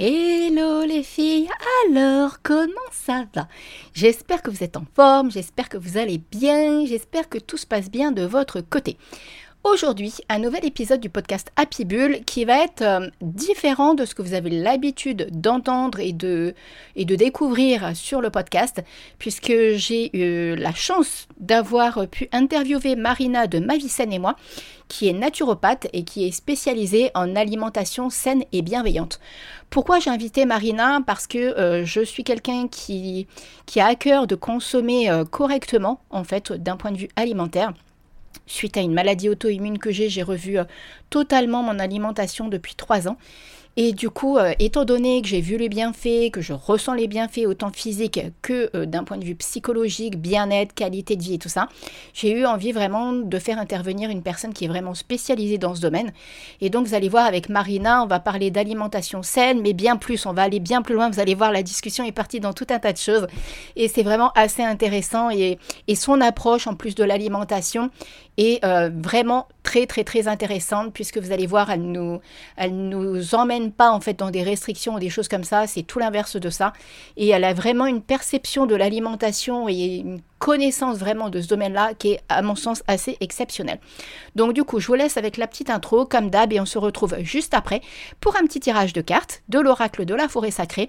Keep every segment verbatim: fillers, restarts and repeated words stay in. Hello les filles, alors comment ça va? J'espère que vous êtes en forme, j'espère que vous allez bien, j'espère que tout se passe bien de votre côté. Aujourd'hui, un nouvel épisode du podcast Happy Bulle qui va être euh, différent de ce que vous avez l'habitude d'entendre et de, et de découvrir sur le podcast, puisque j'ai eu la chance d'avoir pu interviewer Marina de Ma vie saine et moi, qui est naturopathe et qui est spécialisée en alimentation saine et bienveillante. Pourquoi j'ai invité Marina? Parce que euh, je suis quelqu'un qui, qui a à cœur de consommer euh, correctement, en fait, d'un point de vue alimentaire. Suite à une maladie auto-immune que j'ai, j'ai revu euh, totalement mon alimentation depuis trois ans. Et du coup, euh, étant donné que j'ai vu les bienfaits, que je ressens les bienfaits autant physiques que euh, d'un point de vue psychologique, bien-être, qualité de vie et tout ça, j'ai eu envie vraiment de faire intervenir une personne qui est vraiment spécialisée dans ce domaine. Et donc, vous allez voir, avec Marina, on va parler d'alimentation saine, mais bien plus, on va aller bien plus loin. Vous allez voir, la discussion est partie dans tout un tas de choses. Et c'est vraiment assez intéressant. Et, et son approche, en plus de l'alimentation, est euh, vraiment très, très, très intéressante, puisque vous allez voir, elle nous, elle nous emmène pas en fait dans des restrictions ou des choses comme ça, c'est tout l'inverse de ça, et elle a vraiment une perception de l'alimentation et une connaissance vraiment de ce domaine-là qui est à mon sens assez exceptionnelle. Donc du coup, je vous laisse avec la petite intro comme d'hab et on se retrouve juste après pour un petit tirage de cartes de l'oracle de la forêt sacrée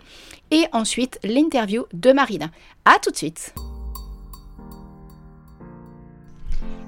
et ensuite l'interview de Marina. À tout de suite.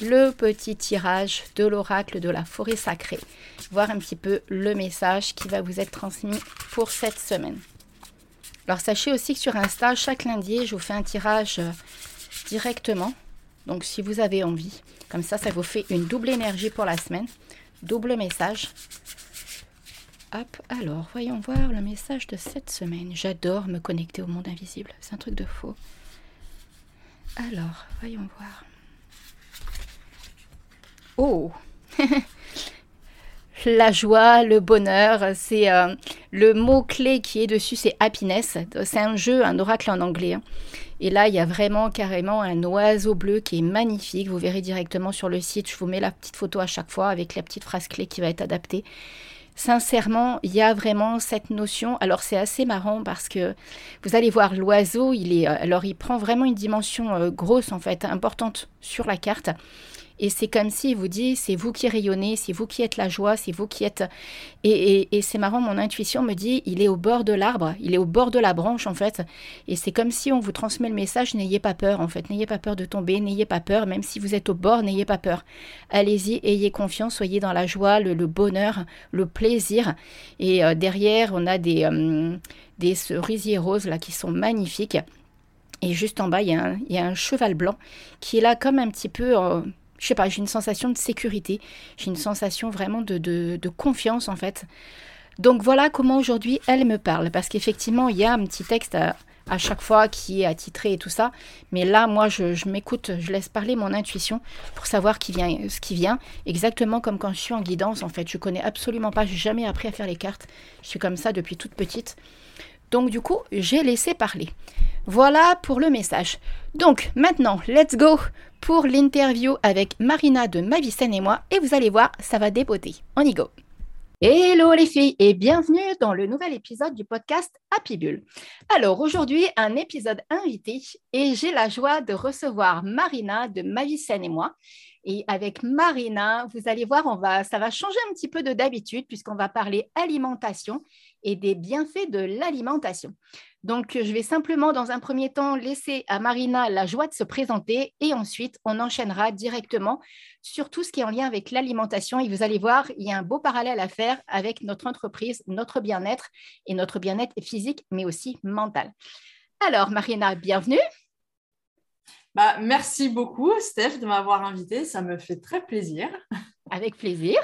le petit tirage de l'oracle de la forêt sacrée. Voir un petit peu le message qui va vous être transmis pour cette semaine. Alors sachez aussi que sur Insta, chaque lundi, je vous fais un tirage directement. Donc si vous avez envie, comme ça, ça vous fait une double énergie pour la semaine. Double message. Hop, alors voyons voir le message de cette semaine. J'adore me connecter au monde invisible, c'est un truc de faux. Alors, voyons voir. Oh la joie, le bonheur, c'est euh, le mot-clé qui est dessus, c'est happiness. C'est un jeu, un oracle en anglais. Hein. Et là, il y a vraiment carrément un oiseau bleu qui est magnifique. Vous verrez directement sur le site, je vous mets la petite photo à chaque fois avec la petite phrase clé qui va être adaptée. Sincèrement, il y a vraiment cette notion. Alors, c'est assez marrant parce que vous allez voir l'oiseau, il est, alors il prend vraiment une dimension euh, grosse, en fait, importante sur la carte. Et c'est comme s'il vous dit, c'est vous qui rayonnez, c'est vous qui êtes la joie, c'est vous qui êtes... Et, et, et c'est marrant, mon intuition me dit, il est au bord de l'arbre, il est au bord de la branche en fait. Et c'est comme si on vous transmet le message, n'ayez pas peur en fait, n'ayez pas peur de tomber, n'ayez pas peur, même si vous êtes au bord, n'ayez pas peur. Allez-y, ayez confiance, soyez dans la joie, le, le bonheur, le plaisir. Et euh, derrière, on a des, euh, des cerisiers roses là qui sont magnifiques. Et juste en bas, il y a un, il y a un cheval blanc qui est là comme un petit peu... Euh, Je sais pas, j'ai une sensation de sécurité, j'ai une sensation vraiment de, de, de confiance en fait. Donc voilà comment aujourd'hui elle me parle, parce qu'effectivement il y a un petit texte à, à chaque fois qui est attitré et tout ça, mais là moi je, je m'écoute, je laisse parler mon intuition pour savoir qui vient, ce qui vient, exactement comme quand je suis en guidance en fait. Je connais absolument pas, j'ai jamais appris à faire les cartes, je suis comme ça depuis toute petite. Donc du coup, j'ai laissé parler. Voilà pour le message. Donc maintenant, let's go pour l'interview avec Marina de Ma vie saine et moi. Et vous allez voir, ça va dépoter. On y go. Hello les filles et bienvenue dans le nouvel épisode du podcast Happy Bulle. Alors aujourd'hui, un épisode invité et j'ai la joie de recevoir Marina de Ma vie saine et moi. Et avec Marina, vous allez voir, on va, ça va changer un petit peu de d'habitude puisqu'on va parler alimentation et des bienfaits de l'alimentation. Donc, je vais simplement, dans un premier temps, laisser à Marina la joie de se présenter et ensuite, on enchaînera directement sur tout ce qui est en lien avec l'alimentation. Et vous allez voir, il y a un beau parallèle à faire avec notre entreprise, notre bien-être et notre bien-être physique, mais aussi mental. Alors, Marina, bienvenue. Bah, merci beaucoup, Steph, de m'avoir invitée. Ça me fait très plaisir. Avec plaisir.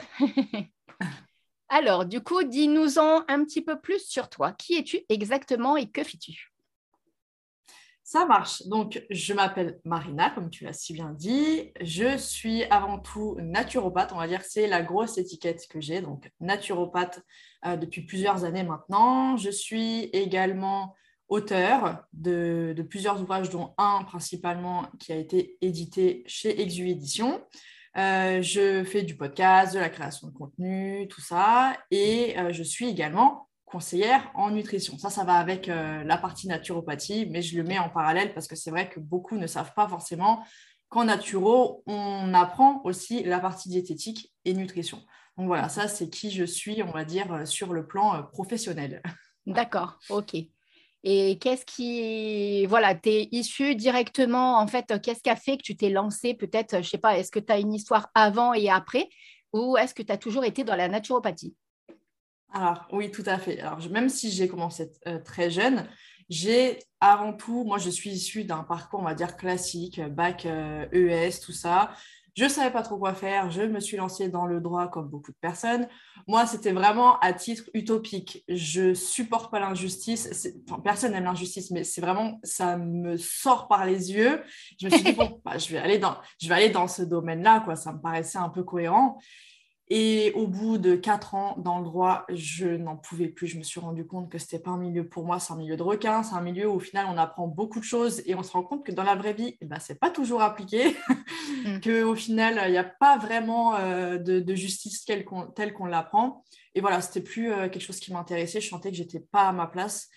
Alors, du coup, dis-nous-en un petit peu plus sur toi. Qui es-tu exactement et que fais-tu? Ça marche. Donc, je m'appelle Marina, comme tu l'as si bien dit. Je suis avant tout naturopathe, on va dire. C'est la grosse étiquette que j'ai, donc naturopathe euh, depuis plusieurs années maintenant. Je suis également auteur de, de plusieurs ouvrages, dont un principalement qui a été édité chez Exuédition. Euh, je fais du podcast, de la création de contenu, tout ça. Et euh, je suis également conseillère en nutrition. Ça, ça va avec euh, la partie naturopathie, mais je le mets en parallèle parce que c'est vrai que beaucoup ne savent pas forcément qu'en naturo, on apprend aussi la partie diététique et nutrition. Donc voilà, ça, c'est qui je suis, on va dire, sur le plan euh, professionnel. D'accord, ok. Et qu'est-ce qui… Voilà, tu es issue directement, en fait, qu'est-ce qui a fait que tu t'es lancée peut-être, je ne sais pas, est-ce que tu as une histoire avant et après ou est-ce que tu as toujours été dans la naturopathie? Alors, oui, tout à fait. Alors, je, même si j'ai commencé euh, très jeune, j'ai avant tout… Moi, je suis issue d'un parcours, on va dire, classique, bac, euh, E S, tout ça. Je ne savais pas trop quoi faire, je me suis lancée dans le droit comme beaucoup de personnes. Moi, c'était vraiment à titre utopique. Je ne supporte pas l'injustice. C'est... Enfin, personne n'aime l'injustice, mais c'est vraiment, ça me sort par les yeux. Je me suis dit, bon, bah, je vais aller dans, je vais aller dans ce domaine-là, quoi. Ça me paraissait un peu cohérent. Et au bout de quatre ans dans le droit, je n'en pouvais plus. Je me suis rendu compte que ce n'était pas un milieu pour moi, c'est un milieu de requin, c'est un milieu où au final on apprend beaucoup de choses et on se rend compte que dans la vraie vie, eh ben, ce n'est pas toujours appliqué, qu'au final il n'y a pas vraiment euh, de, de justice telle qu'on, telle qu'on l'apprend. Et voilà, ce n'était plus euh, quelque chose qui m'intéressait, je sentais que je n'étais pas à ma place.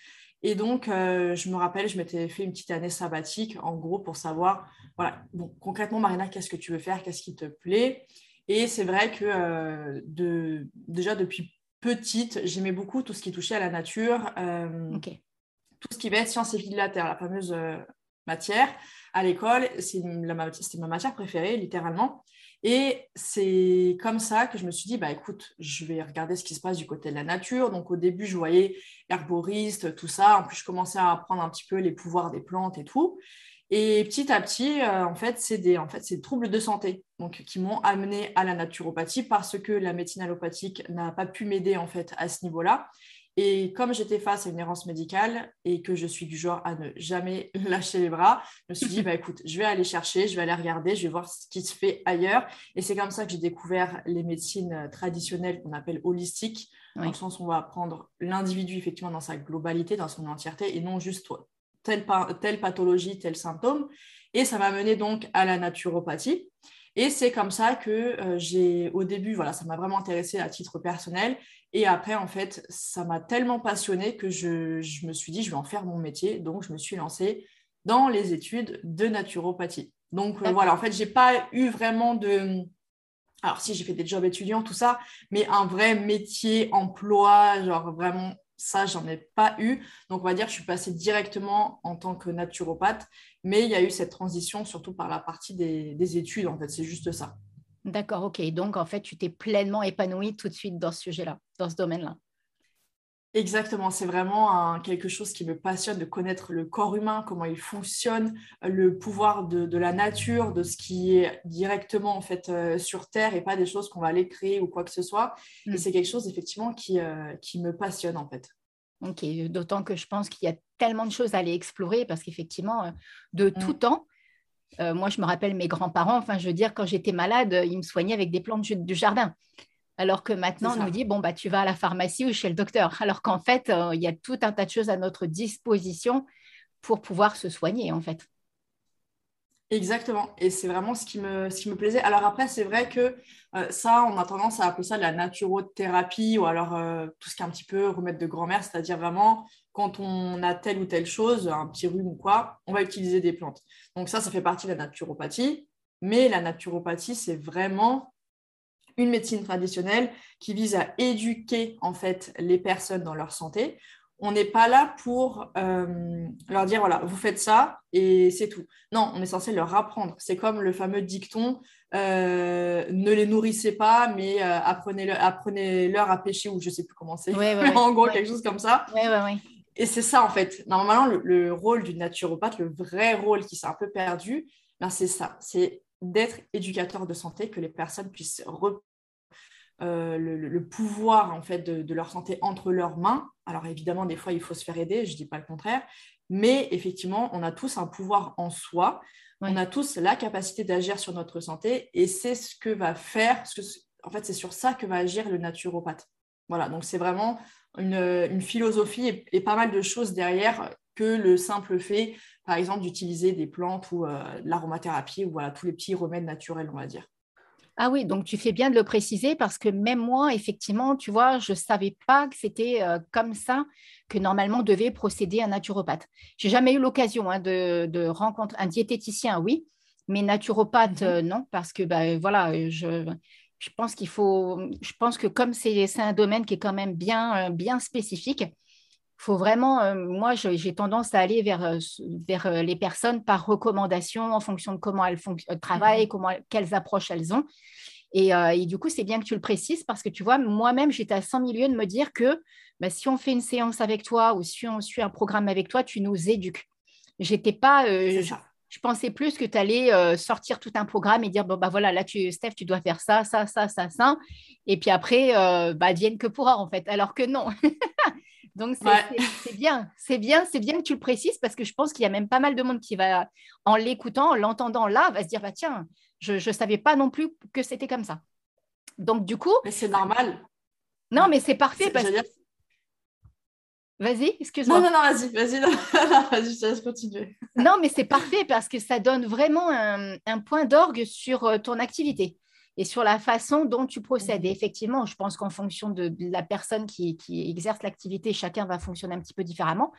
Et donc, euh, je me rappelle, je m'étais fait une petite année sabbatique en gros pour savoir, voilà, bon, concrètement Marina, qu'est-ce que tu veux faire, qu'est-ce qui te plaît? Et c'est vrai que euh, de, déjà depuis petite, j'aimais beaucoup tout ce qui touchait à la nature, euh, okay. Tout ce qui va être sciences et vie de la terre, la fameuse euh, matière à l'école, c'est la, c'était ma matière préférée littéralement. Et c'est comme ça que je me suis dit, bah écoute, je vais regarder ce qui se passe du côté de la nature. Donc au début, je voyais herboriste, tout ça. En plus, je commençais à apprendre un petit peu les pouvoirs des plantes et tout. Et petit à petit, euh, en fait, c'est des, en fait, c'est des troubles de santé donc, qui m'ont amené à la naturopathie parce que la médecine allopathique n'a pas pu m'aider en fait, à ce niveau-là. Et comme j'étais face à une errance médicale et que je suis du genre à ne jamais lâcher les bras, je me suis dit, bah, écoute, je vais aller chercher, je vais aller regarder, je vais voir ce qui se fait ailleurs. Et c'est comme ça que j'ai découvert les médecines traditionnelles qu'on appelle holistiques, oui. Dans le sens où on va prendre l'individu effectivement dans sa globalité, dans son entièreté et non juste toi. Telle, telle pathologie, tel symptôme. Et ça m'a menée donc à la naturopathie. Et c'est comme ça que euh, j'ai, au début, voilà, ça m'a vraiment intéressée à titre personnel. Et après, en fait, ça m'a tellement passionnée que je, je me suis dit, je vais en faire mon métier. Donc, je me suis lancée dans les études de naturopathie. Donc, euh, voilà, en fait, j'ai pas eu vraiment de... Alors, si, j'ai fait des jobs étudiants, tout ça, mais un vrai métier, emploi, genre vraiment... Ça, j'en ai pas eu. Donc, on va dire que je suis passée directement en tant que naturopathe, mais il y a eu cette transition surtout par la partie des, des études. En fait, c'est juste ça. D'accord, ok. Donc, en fait, tu t'es pleinement épanouie tout de suite dans ce sujet-là, dans ce domaine-là. Exactement. C'est vraiment un, quelque chose qui me passionne de connaître le corps humain, comment il fonctionne, le pouvoir de, de la nature, de ce qui est directement en fait euh, sur Terre et pas des choses qu'on va aller créer ou quoi que ce soit. Mmh. Et c'est quelque chose effectivement qui, euh, qui me passionne en fait. Ok. D'autant que je pense qu'il y a tellement de choses à aller explorer parce qu'effectivement, de mmh. tout temps, euh, moi je me rappelle mes grands-parents, enfin je veux dire quand j'étais malade, ils me soignaient avec des plantes du jardin. Alors que maintenant, on nous dit, bon, bah, tu vas à la pharmacie ou chez le docteur. Alors qu'en fait, il euh, y a tout un tas de choses à notre disposition pour pouvoir se soigner, en fait. Exactement. Et c'est vraiment ce qui me, ce qui me plaisait. Alors après, c'est vrai que euh, ça, on a tendance à appeler ça de la naturothérapie ou alors euh, tout ce qui est un petit peu remède de grand-mère, c'est-à-dire vraiment quand on a telle ou telle chose, un petit rhume ou quoi, on va utiliser des plantes. Donc ça, ça fait partie de la naturopathie. Mais la naturopathie, c'est vraiment... une médecine traditionnelle qui vise à éduquer en fait les personnes dans leur santé. On n'est pas là pour euh, leur dire, voilà, vous faites ça et c'est tout. Non, on est censé leur apprendre. C'est comme le fameux dicton, euh, ne les nourrissez pas, mais euh, apprenez-leur, apprenez-leur à pêcher, ou je ne sais plus comment c'est. Ouais, ouais, ouais. En gros, ouais. Quelque chose comme ça. Ouais, ouais, ouais. Et c'est ça, en fait. Normalement, le, le rôle du naturopathe, le vrai rôle qui s'est un peu perdu, ben c'est ça. C'est d'être éducateur de santé, que les personnes puissent reprendre Euh, le, le pouvoir en fait de, de leur santé entre leurs mains. Alors évidemment, des fois, il faut se faire aider, je ne dis pas le contraire, mais effectivement, on a tous un pouvoir en soi, oui. On a tous la capacité d'agir sur notre santé, et c'est ce que va faire, ce que, en fait, c'est sur ça que va agir le naturopathe. Voilà, donc c'est vraiment une, une philosophie et, et pas mal de choses derrière que le simple fait, par exemple, d'utiliser des plantes ou euh, l'aromathérapie, ou voilà, tous les petits remèdes naturels, on va dire. Ah oui, donc tu fais bien de le préciser, parce que même moi, effectivement, tu vois, je ne savais pas que c'était euh, comme ça que normalement devait procéder un naturopathe. Je n'ai jamais eu l'occasion hein, de, de rencontrer un diététicien, oui, mais naturopathe, mm-hmm. euh, non, parce que ben, voilà, je, je pense qu'il faut, je pense que comme c'est, c'est un domaine qui est quand même bien, bien spécifique, il faut vraiment, euh, moi, je, j'ai tendance à aller vers, vers les personnes par recommandation en fonction de comment elles font, euh, travaillent, comment, quelles approches elles ont. Et, euh, et du coup, c'est bien que tu le précises, parce que tu vois, moi-même, j'étais à cent mille lieues de me dire que bah, si on fait une séance avec toi, ou si on suit un programme avec toi, tu nous éduques. J'étais pas, euh, je, je pensais plus que tu allais euh, sortir tout un programme et dire, bon, bah voilà, là, tu, Steph, tu dois faire ça, ça, ça, ça, ça. Et puis après, euh, bah, vienne que pourra, en fait, alors que non. Donc, c'est, ouais. c'est, c'est bien, c'est bien, c'est bien que tu le précises, parce que je pense qu'il y a même pas mal de monde qui va, en l'écoutant, en l'entendant là, va se dire, bah, tiens, je ne savais pas non plus que c'était comme ça. Donc, du coup… Mais c'est normal. Non, mais c'est parfait c'est, parce que… Vas-y, excuse-moi. Non, non, non, vas-y, vas-y, non, non, vas-y, je te laisse continuer. Non, mais c'est parfait, parce que ça donne vraiment un, un point d'orgue sur ton activité et sur la façon dont tu procèdes. Et effectivement, je pense qu'en fonction de, de la personne qui, qui exerce l'activité, chacun va fonctionner un petit peu différemment.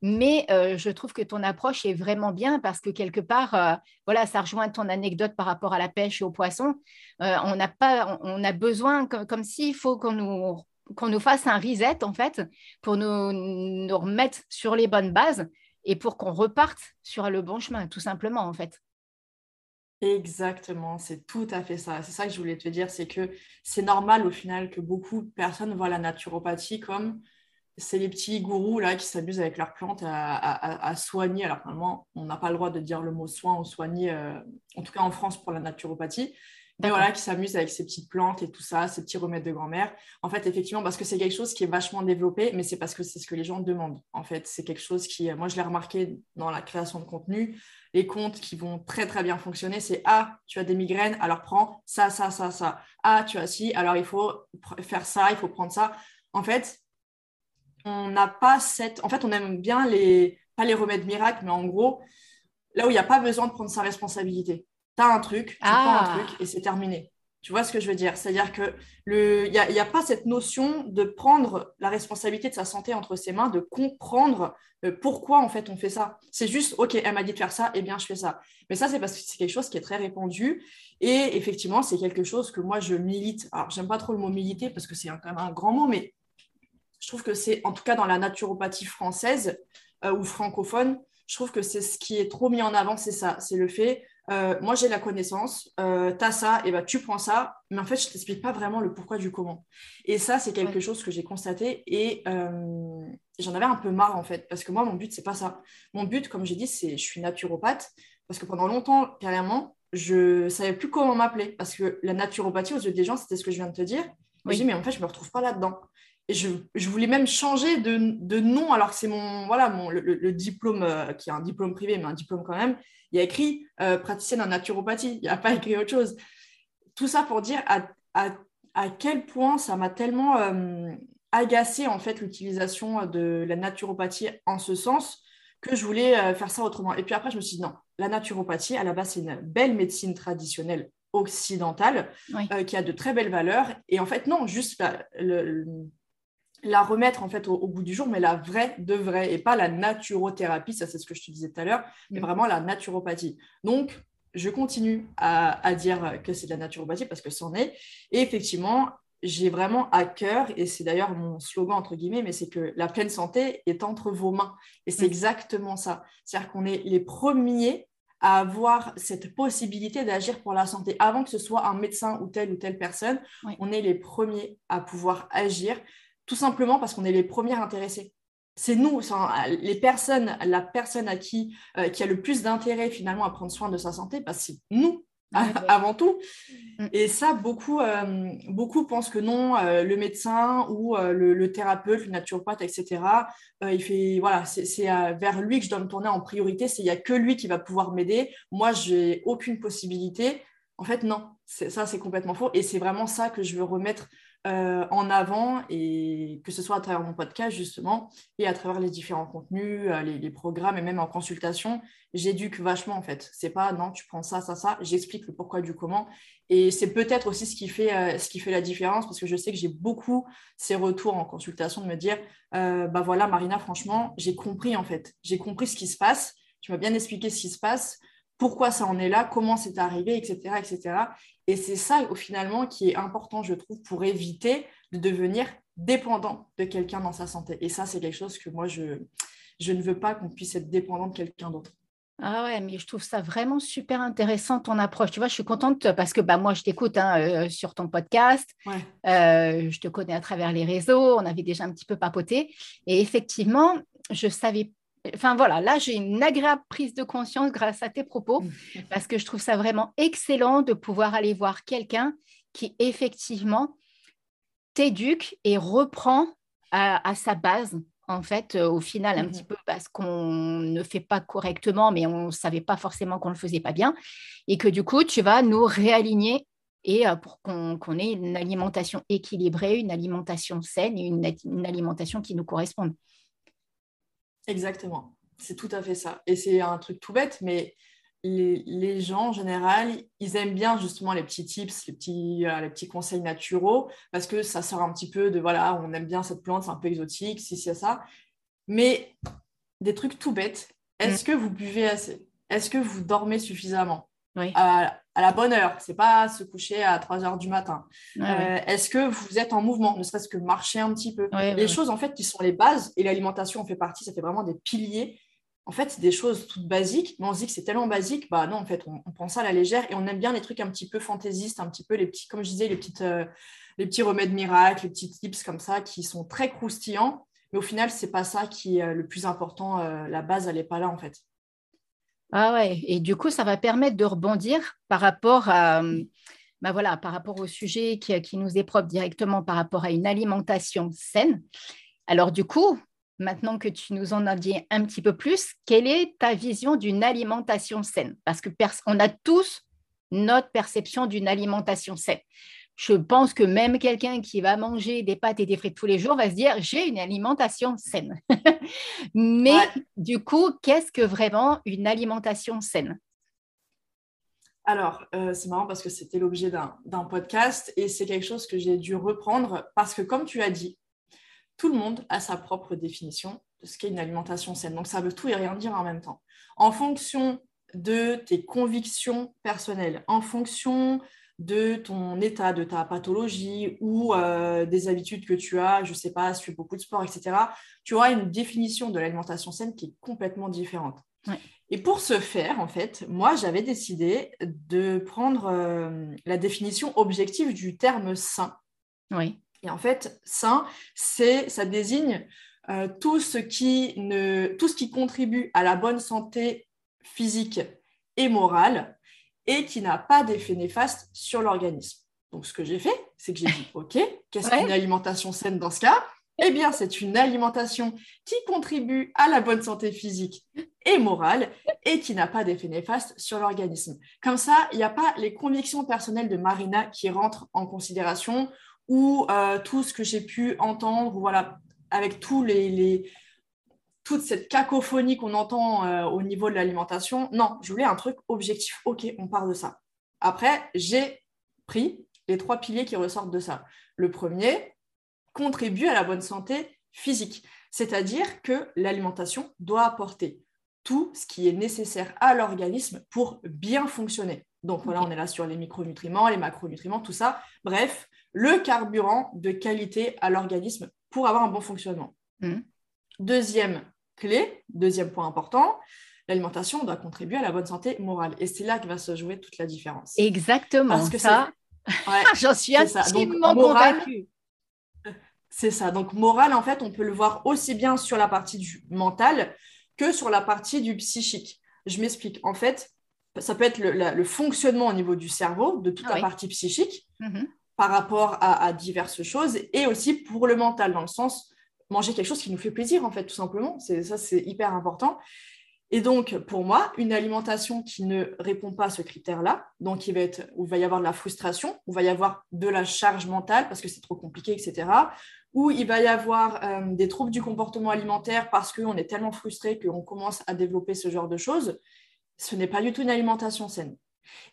Mais euh, je trouve que ton approche est vraiment bien, parce que quelque part, euh, voilà, ça rejoint ton anecdote par rapport à la pêche et aux poissons. Euh, on n'a pas, on, on a besoin, comme, comme s'il faut qu'on nous, qu'on nous fasse un reset, en fait, pour nous, nous remettre sur les bonnes bases et pour qu'on reparte sur le bon chemin, tout simplement, en fait. Exactement, c'est tout à fait ça. C'est ça que je voulais te dire, c'est que c'est normal au final que beaucoup de personnes voient la naturopathie comme c'est les petits gourous là qui s'amusent avec leurs plantes à, à, à soigner. Alors normalement, on n'a pas le droit de dire le mot soin ou soigner, euh, en tout cas en France pour la naturopathie. Mais voilà, qui s'amusent avec ces petites plantes et tout ça, ces petits remèdes de grand-mère. En fait, effectivement, parce que c'est quelque chose qui est vachement développé, mais c'est parce que c'est ce que les gens demandent. En fait, c'est quelque chose qui, moi, je l'ai remarqué dans la création de contenu, les comptes qui vont très, très bien fonctionner, c'est « Ah, tu as des migraines, alors prends ça, ça, ça, ça. Ah, tu as ci, alors il faut pr- faire ça, il faut prendre ça. » En fait, on n'a pas cette… En fait, on aime bien les… Pas les remèdes miracles, mais en gros, là où il n'y a pas besoin de prendre sa responsabilité. T'as un truc, tu ah. prends un truc et c'est terminé. Tu vois ce que je veux dire? C'est-à-dire que le, il y a, y a pas cette notion de prendre la responsabilité de sa santé entre ses mains, de comprendre pourquoi en fait on fait ça. C'est juste, ok, elle m'a dit de faire ça, eh bien je fais ça. Mais ça c'est parce que c'est quelque chose qui est très répandu, et effectivement c'est quelque chose que moi je milite. Alors j'aime pas trop le mot militer parce que c'est quand même un grand mot, mais je trouve que c'est, en tout cas dans la naturopathie française euh, ou francophone, je trouve que c'est ce qui est trop mis en avant, c'est ça, c'est le fait. Euh, moi j'ai la connaissance, euh, t'as ça, et ben tu prends ça, mais en fait je t'explique pas vraiment le pourquoi du comment. Et ça c'est quelque ouais. chose que j'ai constaté, et euh, j'en avais un peu marre en fait, parce que moi mon but c'est pas ça. Mon but, comme j'ai dit, c'est je suis naturopathe, parce que pendant longtemps carrément je savais plus comment m'appeler, parce que la naturopathie aux yeux des gens c'était ce que je viens de te dire. Oui. Et j'ai dit mais en fait je me retrouve pas là-dedans. Et je, je voulais même changer de, de nom, alors que c'est mon, voilà, mon, le, le diplôme, euh, qui est un diplôme privé, mais un diplôme quand même, il y a écrit euh, praticienne en naturopathie, il n'y a pas écrit autre chose. Tout ça pour dire à, à, à quel point ça m'a tellement euh, agacée en fait, l'utilisation de la naturopathie en ce sens, que je voulais euh, faire ça autrement. Et puis après, je me suis dit non, la naturopathie, à la base, c'est une belle médecine traditionnelle occidentale, oui. euh, qui a de très belles valeurs. Et en fait, non, juste bah, le, le la remettre en fait au, au bout du jour, mais la vraie de vraie, et pas la naturothérapie, ça c'est ce que je te disais tout à l'heure, mais vraiment la naturopathie. Donc je continue à, à dire que c'est de la naturopathie parce que c'en est. Et effectivement, j'ai vraiment à cœur, et c'est d'ailleurs mon slogan entre guillemets, mais c'est que la pleine santé est entre vos mains. Et c'est exactement ça. C'est-à-dire qu'on est les premiers à avoir cette possibilité d'agir pour la santé. Avant que ce soit un médecin ou telle ou telle personne, oui. on est les premiers à pouvoir agir, tout simplement parce qu'on est les premiers intéressés. C'est nous, enfin, les personnes, la personne à qui, euh, qui a le plus d'intérêt finalement à prendre soin de sa santé, bah, c'est nous. Avant tout. Et ça, beaucoup, euh, beaucoup pensent que non, euh, le médecin ou euh, le, le thérapeute, le naturopathe, et cetera, euh, il fait, voilà, c'est, c'est euh, vers lui que je dois me tourner en priorité, il n'y a que lui qui va pouvoir m'aider, moi, je n'ai aucune possibilité. En fait, non, c'est, ça, c'est complètement faux. Et c'est vraiment ça que je veux remettre euh, en avant, et que ce soit à travers mon podcast, justement, et à travers les différents contenus, euh, les, les programmes, et même en consultation, j'éduque vachement, en fait. C'est pas, non, tu prends ça, ça, ça, j'explique le pourquoi du comment. Et c'est peut-être aussi ce qui fait, euh, ce qui fait la différence, parce que je sais que j'ai beaucoup ces retours en consultation de me dire, euh, bah voilà, Marina, franchement, j'ai compris, en fait. J'ai compris ce qui se passe, tu m'as bien expliqué ce qui se passe, pourquoi ça en est là, comment c'est arrivé, et cetera, et cetera. Et c'est ça, finalement, qui est important, je trouve, pour éviter de devenir dépendant de quelqu'un dans sa santé. Et ça, c'est quelque chose que moi, je, je ne veux pas qu'on puisse être dépendant de quelqu'un d'autre. Ah ouais, mais je trouve ça vraiment super intéressant, ton approche. Tu vois, je suis contente parce que bah, moi, je t'écoute hein, euh, sur ton podcast. Ouais. Euh, je te connais à travers les réseaux. On avait déjà un petit peu papoté. Et effectivement, je savais pas. Enfin voilà, là j'ai une agréable prise de conscience grâce à tes propos parce que je trouve ça vraiment excellent de pouvoir aller voir quelqu'un qui effectivement t'éduque et reprend à, à sa base en fait au final un mm-hmm. petit peu parce qu'on ne fait pas correctement mais on ne savait pas forcément qu'on ne le faisait pas bien et que du coup tu vas nous réaligner et pour qu'on, qu'on ait une alimentation équilibrée, une alimentation saine et une, une alimentation qui nous corresponde. Exactement, c'est tout à fait ça. Et c'est un truc tout bête, mais les, les gens, en général, ils aiment bien justement les petits tips, les petits, les petits conseils naturaux, parce que ça sort un petit peu de, voilà, on aime bien cette plante, c'est un peu exotique, si, si, ça. Mais des trucs tout bêtes. Est-ce mmh. que vous buvez assez ? Est-ce que vous dormez suffisamment ? Oui. À, à la bonne heure, c'est pas se coucher à trois heures du matin. Ah, euh, oui. Est-ce que vous êtes en mouvement, ne serait-ce que marcher un petit peu oui, Les oui. choses en fait qui sont les bases, et l'alimentation en fait partie, ça fait vraiment des piliers. En fait, c'est des choses toutes basiques, mais on se dit que c'est tellement basique, bah non, en fait, on, on prend ça à la légère, et on aime bien les trucs un petit peu fantaisistes, un petit peu les petits, comme je disais, les, petites, euh, les petits remèdes miracles, les petits tips comme ça, qui sont très croustillants, mais au final, c'est pas ça qui est euh, le plus important, euh, la base, elle est pas là en fait. Ah ouais, et du coup, ça va permettre de rebondir par rapport à, bah voilà, par rapport au sujet qui, qui nous est propre directement par rapport à une alimentation saine. Alors du coup, maintenant que tu nous en as dit un petit peu plus, quelle est ta vision d'une alimentation saine ? Parce que pers- on a tous notre perception d'une alimentation saine. Je pense que même quelqu'un qui va manger des pâtes et des frites tous les jours va se dire « j'ai une alimentation saine ». Mais ouais. du coup, qu'est-ce que vraiment une alimentation saine ? Alors, euh, c'est marrant parce que c'était l'objet d'un, d'un podcast et c'est quelque chose que j'ai dû reprendre parce que comme tu as dit, tout le monde a sa propre définition de ce qu'est une alimentation saine. Donc, ça veut tout et rien dire en même temps. En fonction de tes convictions personnelles, en fonction de ton état, de ta pathologie ou euh, des habitudes que tu as, je ne sais pas, tu fais beaucoup de sport, et cetera, tu auras une définition de l'alimentation saine qui est complètement différente. Ouais. Et pour ce faire, en fait, moi, j'avais décidé de prendre euh, la définition objective du terme « sain ». Oui. Et en fait, « sain », c'est, ça désigne euh, tout ce qui ne, tout ce qui contribue à la bonne santé physique et morale, et qui n'a pas d'effet néfaste sur l'organisme. Donc, ce que j'ai fait, c'est que j'ai dit, OK, qu'est-ce ouais. qu'une alimentation saine dans ce cas ? Eh bien, c'est une alimentation qui contribue à la bonne santé physique et morale et qui n'a pas d'effet néfaste sur l'organisme. Comme ça, il n'y a pas les convictions personnelles de Marina qui rentrent en considération ou euh, tout ce que j'ai pu entendre, voilà, avec tous les... les toute cette cacophonie qu'on entend euh, au niveau de l'alimentation. Non, je voulais un truc objectif. OK, on part de ça. Après, j'ai pris les trois piliers qui ressortent de ça. Le premier, contribue à la bonne santé physique. C'est-à-dire que l'alimentation doit apporter tout ce qui est nécessaire à l'organisme pour bien fonctionner. Donc voilà, okay. On est là sur les micronutriments, les macronutriments, tout ça. Bref, le carburant de qualité à l'organisme pour avoir un bon fonctionnement. Mmh. Deuxième clé, deuxième point important, l'alimentation doit contribuer à la bonne santé morale. Et c'est là que va se jouer toute la différence. Exactement. Parce que ça, c'est... Ouais, j'en suis absolument convaincue. C'est ça. Donc, morale, en fait, on peut le voir aussi bien sur la partie du mental que sur la partie du psychique. Je m'explique. En fait, ça peut être le, la, le fonctionnement au niveau du cerveau, de toute ah, la oui. partie psychique, mmh. par rapport à, à diverses choses, et aussi pour le mental, dans le sens manger quelque chose qui nous fait plaisir, en fait, tout simplement. C'est, ça, c'est hyper important. Et donc, pour moi, une alimentation qui ne répond pas à ce critère-là, donc il va être, où il va y avoir de la frustration, où il va y avoir de la charge mentale parce que c'est trop compliqué, et cetera, où il va y avoir euh, des troubles du comportement alimentaire parce qu'on est tellement frustré qu'on commence à développer ce genre de choses, ce n'est pas du tout une alimentation saine.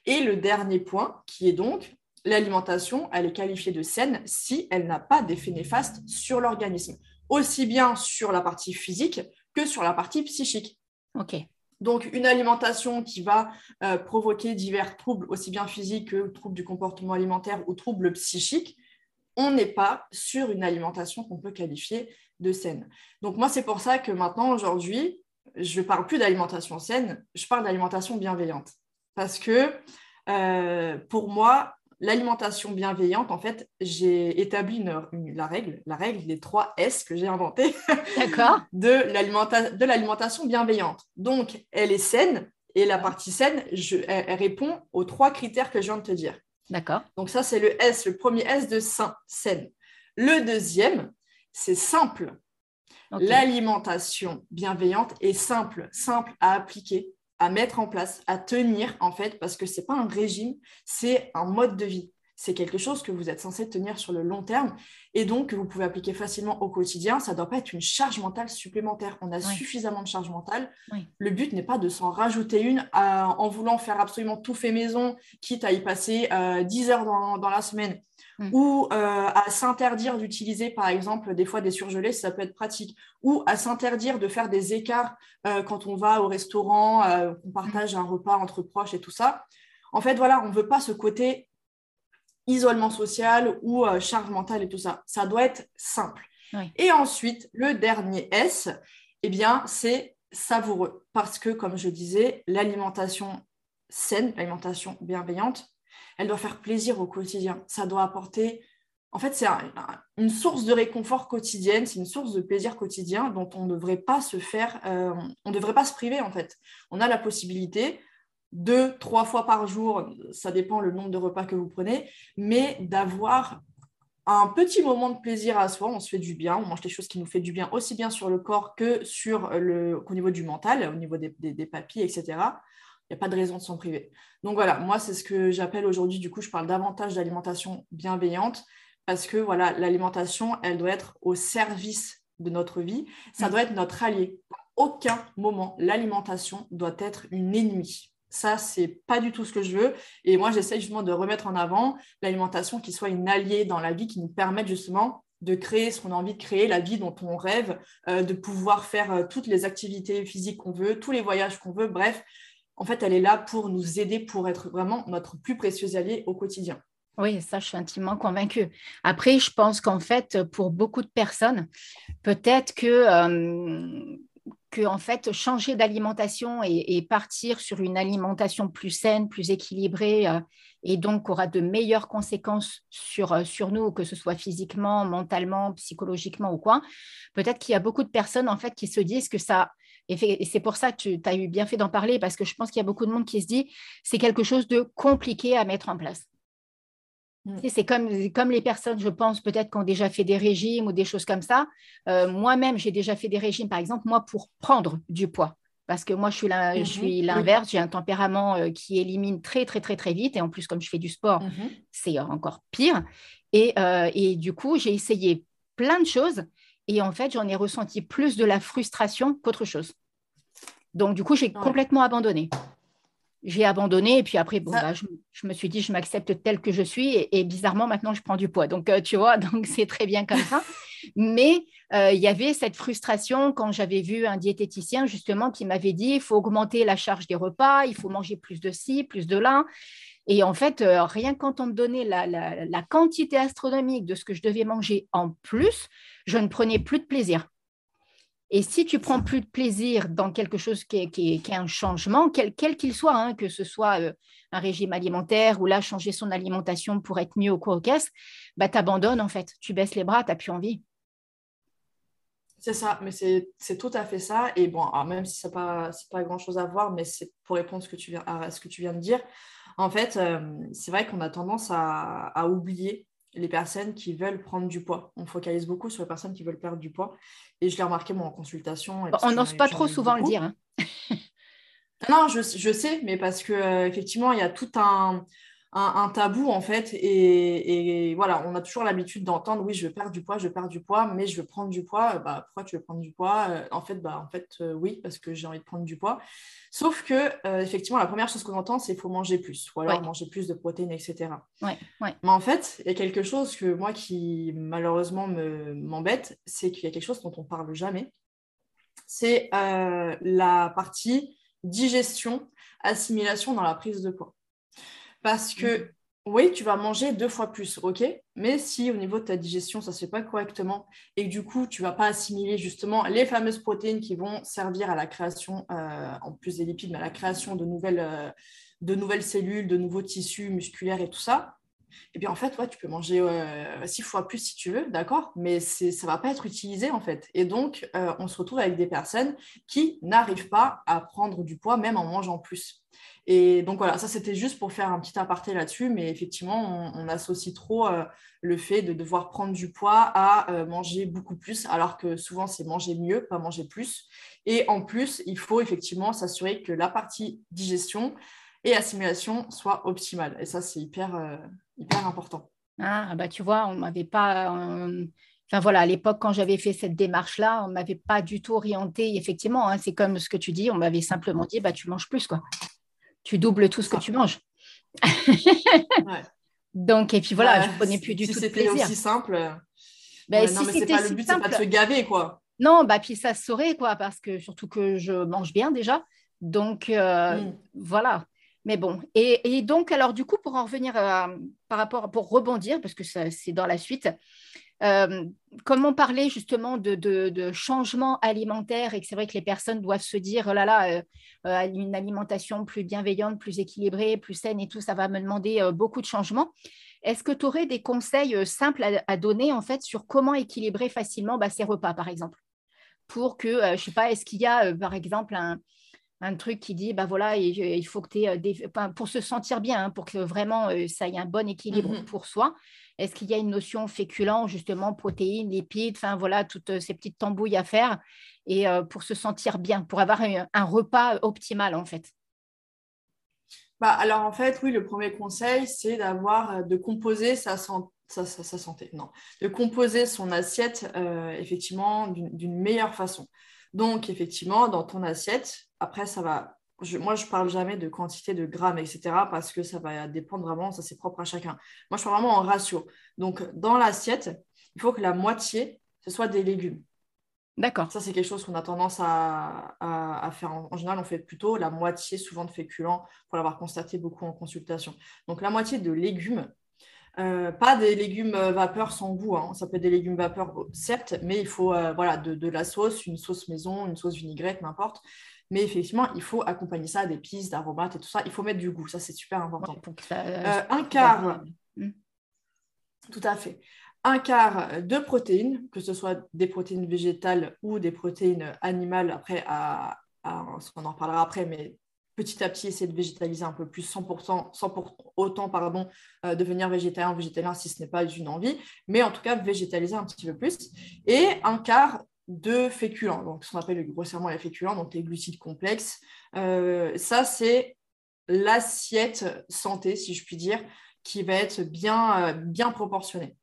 Et le dernier point, qui est donc l'alimentation, elle est qualifiée de saine si elle n'a pas d'effet néfaste sur l'organisme, aussi bien sur la partie physique que sur la partie psychique. Okay. Donc, une alimentation qui va euh, provoquer divers troubles, aussi bien physiques que troubles du comportement alimentaire ou troubles psychiques, on n'est pas sur une alimentation qu'on peut qualifier de saine. Donc, moi, c'est pour ça que maintenant, aujourd'hui, je ne parle plus d'alimentation saine, je parle d'alimentation bienveillante. Parce que, euh, pour moi, l'alimentation bienveillante, en fait, j'ai établi une, une, la règle, la règle des trois S que j'ai inventée de, l'alimenta- de l'alimentation bienveillante. Donc, elle est saine et la partie saine, je, elle, elle répond aux trois critères que je viens de te dire. D'accord. Donc, ça, c'est le S, le premier S de sain, saine. Le deuxième, c'est simple. Okay. L'alimentation bienveillante est simple, simple à appliquer, à mettre en place, à tenir en fait, parce que ce n'est pas un régime, c'est un mode de vie. C'est quelque chose que vous êtes censé tenir sur le long terme et donc que vous pouvez appliquer facilement au quotidien. Ça ne doit pas être une charge mentale supplémentaire. On a oui. suffisamment de charge mentale. Oui. Le but n'est pas de s'en rajouter une à, en voulant faire absolument tout fait maison, quitte à y passer euh, dix heures dans, dans la semaine mm. ou euh, à s'interdire d'utiliser par exemple des fois des surgelés, si ça peut être pratique, ou à s'interdire de faire des écarts euh, quand on va au restaurant, euh, on partage mm. un repas entre proches et tout ça. En fait, voilà, on ne veut pas ce côté isolement social ou euh, charge mentale et tout ça. Ça doit être simple. Oui. Et ensuite, le dernier S, eh bien, c'est savoureux. Parce que, comme je disais, l'alimentation saine, l'alimentation bienveillante, elle doit faire plaisir au quotidien. Ça doit apporter... En fait, c'est un, une source de réconfort quotidienne, c'est une source de plaisir quotidien dont on ne devrait pas se faire... Euh, on ne devrait pas se priver, en fait. On a la possibilité... deux, trois fois par jour, ça dépend le nombre de repas que vous prenez, mais d'avoir un petit moment de plaisir à soi, on se fait du bien, on mange des choses qui nous font du bien, aussi bien sur le corps que sur le, qu'au niveau du mental, au niveau des, des, des papilles, et cetera. Il n'y a pas de raison de s'en priver. Donc voilà, moi, c'est ce que j'appelle aujourd'hui, du coup, je parle davantage d'alimentation bienveillante, parce que voilà, l'alimentation, elle doit être au service de notre vie, ça doit être notre allié. À aucun moment, l'alimentation doit être une ennemie. Ça, c'est pas du tout ce que je veux. Et moi, j'essaie justement de remettre en avant l'alimentation qui soit une alliée dans la vie, qui nous permette justement de créer ce qu'on a envie de créer, la vie dont on rêve, euh, de pouvoir faire euh, toutes les activités physiques qu'on veut, tous les voyages qu'on veut. Bref, en fait, elle est là pour nous aider, pour être vraiment notre plus précieux allié au quotidien. Oui, ça, je suis intimement convaincue. Après, je pense qu'en fait, pour beaucoup de personnes, peut-être que... Euh... que en fait, changer d'alimentation et, et partir sur une alimentation plus saine, plus équilibrée euh, et donc aura de meilleures conséquences sur, euh, sur nous, que ce soit physiquement, mentalement, psychologiquement ou quoi. Peut-être qu'il y a beaucoup de personnes en fait qui se disent que ça, et, fait, et c'est pour ça que tu as eu bien fait d'en parler, parce que je pense qu'il y a beaucoup de monde qui se dit c'est quelque chose de compliqué à mettre en place. C'est comme, comme les personnes, je pense, peut-être qui ont déjà fait des régimes ou des choses comme ça. Euh, moi-même, j'ai déjà fait des régimes, par exemple, moi, pour prendre du poids. Parce que moi, je suis, la, mm-hmm. je suis l'inverse. J'ai un tempérament euh, qui élimine très, très, très, très vite. Et en plus, comme je fais du sport, mm-hmm. c'est encore pire. Et, euh, et du coup, j'ai essayé plein de choses. Et en fait, j'en ai ressenti plus de la frustration qu'autre chose. Donc, du coup, j'ai ouais. complètement abandonné. J'ai abandonné et puis après, bon, bah, je, je me suis dit, je m'accepte telle que je suis et, et bizarrement, maintenant, je prends du poids. Donc, euh, tu vois, donc c'est très bien comme ça. Mais euh, il y avait cette frustration quand j'avais vu un diététicien justement qui m'avait dit il faut augmenter la charge des repas, il faut manger plus de ci, plus de là. Et en fait, euh, rien quand on me donnait la, la, la quantité astronomique de ce que je devais manger en plus, je ne prenais plus de plaisir. Et si tu prends plus de plaisir dans quelque chose qui est, qui est, qui est un changement, quel, quel qu'il soit, hein, que ce soit euh, un régime alimentaire ou là, changer son alimentation pour être mieux au cours aux caisses, bah, tu abandonnes en fait, tu baisses les bras, tu n'as plus envie. C'est ça, mais c'est, c'est tout à fait ça. Et bon, alors même si ce n'est pas, c'est pas grand-chose à voir, mais c'est pour répondre ce que tu viens, à ce que tu viens de dire. En fait, euh, c'est vrai qu'on a tendance à, à oublier les personnes qui veulent prendre du poids. On focalise beaucoup sur les personnes qui veulent perdre du poids. Et je l'ai remarqué, moi, en consultation. On n'ose pas trop souvent le dire. Hein. Non, je, je sais, mais parce qu'effectivement, euh, il y a tout un, un, un tabou, en fait. Et, et voilà, on a toujours l'habitude d'entendre, oui, je veux perdre du poids, je veux perdre du poids, mais je veux prendre du poids. Bah, pourquoi tu veux prendre du poids ? En fait, bah, en fait euh, oui, parce que j'ai envie de prendre du poids. Sauf que, euh, effectivement, la première chose qu'on entend, c'est qu'il faut manger plus, ou alors ouais. manger plus de protéines, et cetera. Ouais, ouais. Mais en fait, il y a quelque chose que moi qui, malheureusement, me, m'embête, c'est qu'il y a quelque chose dont on ne parle jamais. C'est euh, la partie digestion, assimilation dans la prise de poids. Parce que, oui, tu vas manger deux fois plus, ok ? Mais si au niveau de ta digestion, ça ne se fait pas correctement et que du coup, tu ne vas pas assimiler justement les fameuses protéines qui vont servir à la création, euh, en plus des lipides, mais à la création de nouvelles, euh, de nouvelles cellules, de nouveaux tissus musculaires et tout ça, et bien en fait, ouais, tu peux manger euh, six fois plus si tu veux, d'accord ? Mais c'est, ça ne va pas être utilisé en fait. Et donc, euh, on se retrouve avec des personnes qui n'arrivent pas à prendre du poids même en mangeant plus. Et donc voilà, ça c'était juste pour faire un petit aparté là-dessus, mais effectivement on, on associe trop euh, le fait de devoir prendre du poids à euh, manger beaucoup plus, alors que souvent c'est manger mieux, pas manger plus. Et en plus, il faut effectivement s'assurer que la partie digestion et assimilation soit optimale. Et ça c'est hyper, euh, hyper important. Ah bah tu vois, on m'avait pas... Euh... Enfin, voilà, à l'époque, quand j'avais fait cette démarche-là, on ne m'avait pas du tout orientée. Effectivement, hein, c'est comme ce que tu dis, on m'avait simplement dit, bah, tu manges plus, quoi. Tu doubles tout ce que tu manges. Ouais. Donc, et puis voilà, ouais, je ne prenais plus du si tout de plaisir. Si c'était aussi simple, ben, non, si mais c'est pas le but, c'est pas de se gaver, quoi. Non, bah, puis ça se saurait, quoi, parce que surtout que je mange bien déjà. Donc, euh, mm. voilà. Mais bon, et, et donc, alors du coup, pour en revenir à, par rapport, pour rebondir, parce que ça, c'est dans la suite... Euh, comme on parlait justement de, de, de changement alimentaire et que c'est vrai que les personnes doivent se dire oh là là, euh, euh, une alimentation plus bienveillante, plus équilibrée, plus saine et tout, ça va me demander euh, beaucoup de changements. Est-ce que tu aurais des conseils euh, simples à, à donner en fait sur comment équilibrer facilement bah, ses repas par exemple pour que, euh, je ne sais pas, est-ce qu'il y a euh, par exemple un, un truc qui dit bah voilà, il, il faut que tu aies euh, des, pour se sentir bien, hein, pour que vraiment euh, ça ait un bon équilibre mm-hmm. pour soi. Est-ce qu'il y a une notion féculent, justement, protéines, lipides, enfin voilà, toutes ces petites tambouilles à faire et euh, pour se sentir bien, pour avoir un, un repas optimal en fait. Bah, alors en fait, oui, le premier conseil, c'est d'avoir, de composer sa, san- sa, sa, sa santé, non, de composer son assiette euh, effectivement d'une, d'une meilleure façon. Donc effectivement, dans ton assiette, après ça va. Je, moi, je ne parle jamais de quantité de grammes, et cetera, parce que ça va dépendre vraiment, ça c'est propre à chacun. Moi, je parle vraiment en ratio. Donc, dans l'assiette, il faut que la moitié, ce soit des légumes. D'accord. Ça, c'est quelque chose qu'on a tendance à, à, à faire. En, en général, on fait plutôt la moitié, souvent de féculents, pour l'avoir constaté beaucoup en consultation. Donc, la moitié de légumes. Euh, pas des légumes vapeur sans goût, hein. Ça peut être des légumes vapeur, certes, mais il faut euh, voilà, de, de la sauce, une sauce maison, une sauce vinaigrette, n'importe. Mais effectivement, il faut accompagner ça d'épices, d'aromates et tout ça. Il faut mettre du goût, ça c'est super important. Ouais, pour que ça, euh, euh, un quart, mmh. tout à fait, un quart de protéines, que ce soit des protéines végétales ou des protéines animales. Après, à, à, on en reparlera après, mais petit à petit, essayer de végétaliser un peu plus, sans pour autant pardon, euh, devenir végétalien ou végétalien si ce n'est pas une envie, mais en tout cas, végétaliser un petit peu plus. Et un quart de féculents, donc ce qu'on appelle grossièrement les féculents, donc les glucides complexes. Euh, ça, c'est l'assiette santé, si je puis dire, qui va être bien, euh, bien proportionnée.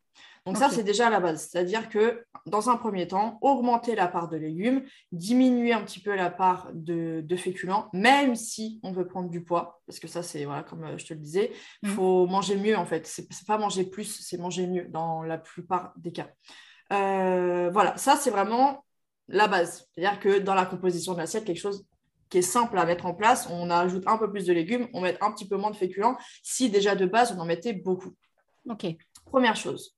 Donc okay. Ça, c'est déjà la base. C'est-à-dire que, dans un premier temps, augmenter la part de légumes, diminuer un petit peu la part de, de féculents, même si on veut prendre du poids, parce que ça, c'est, voilà, comme je te le disais, il mm-hmm. faut manger mieux, en fait. C'est, c'est pas manger plus, c'est manger mieux, dans la plupart des cas. Euh, voilà, ça, c'est vraiment la base. C'est-à-dire que dans la composition de l'assiette, quelque chose qui est simple à mettre en place, on ajoute un peu plus de légumes, on met un petit peu moins de féculents, si déjà de base, on en mettait beaucoup. Ok. Première chose.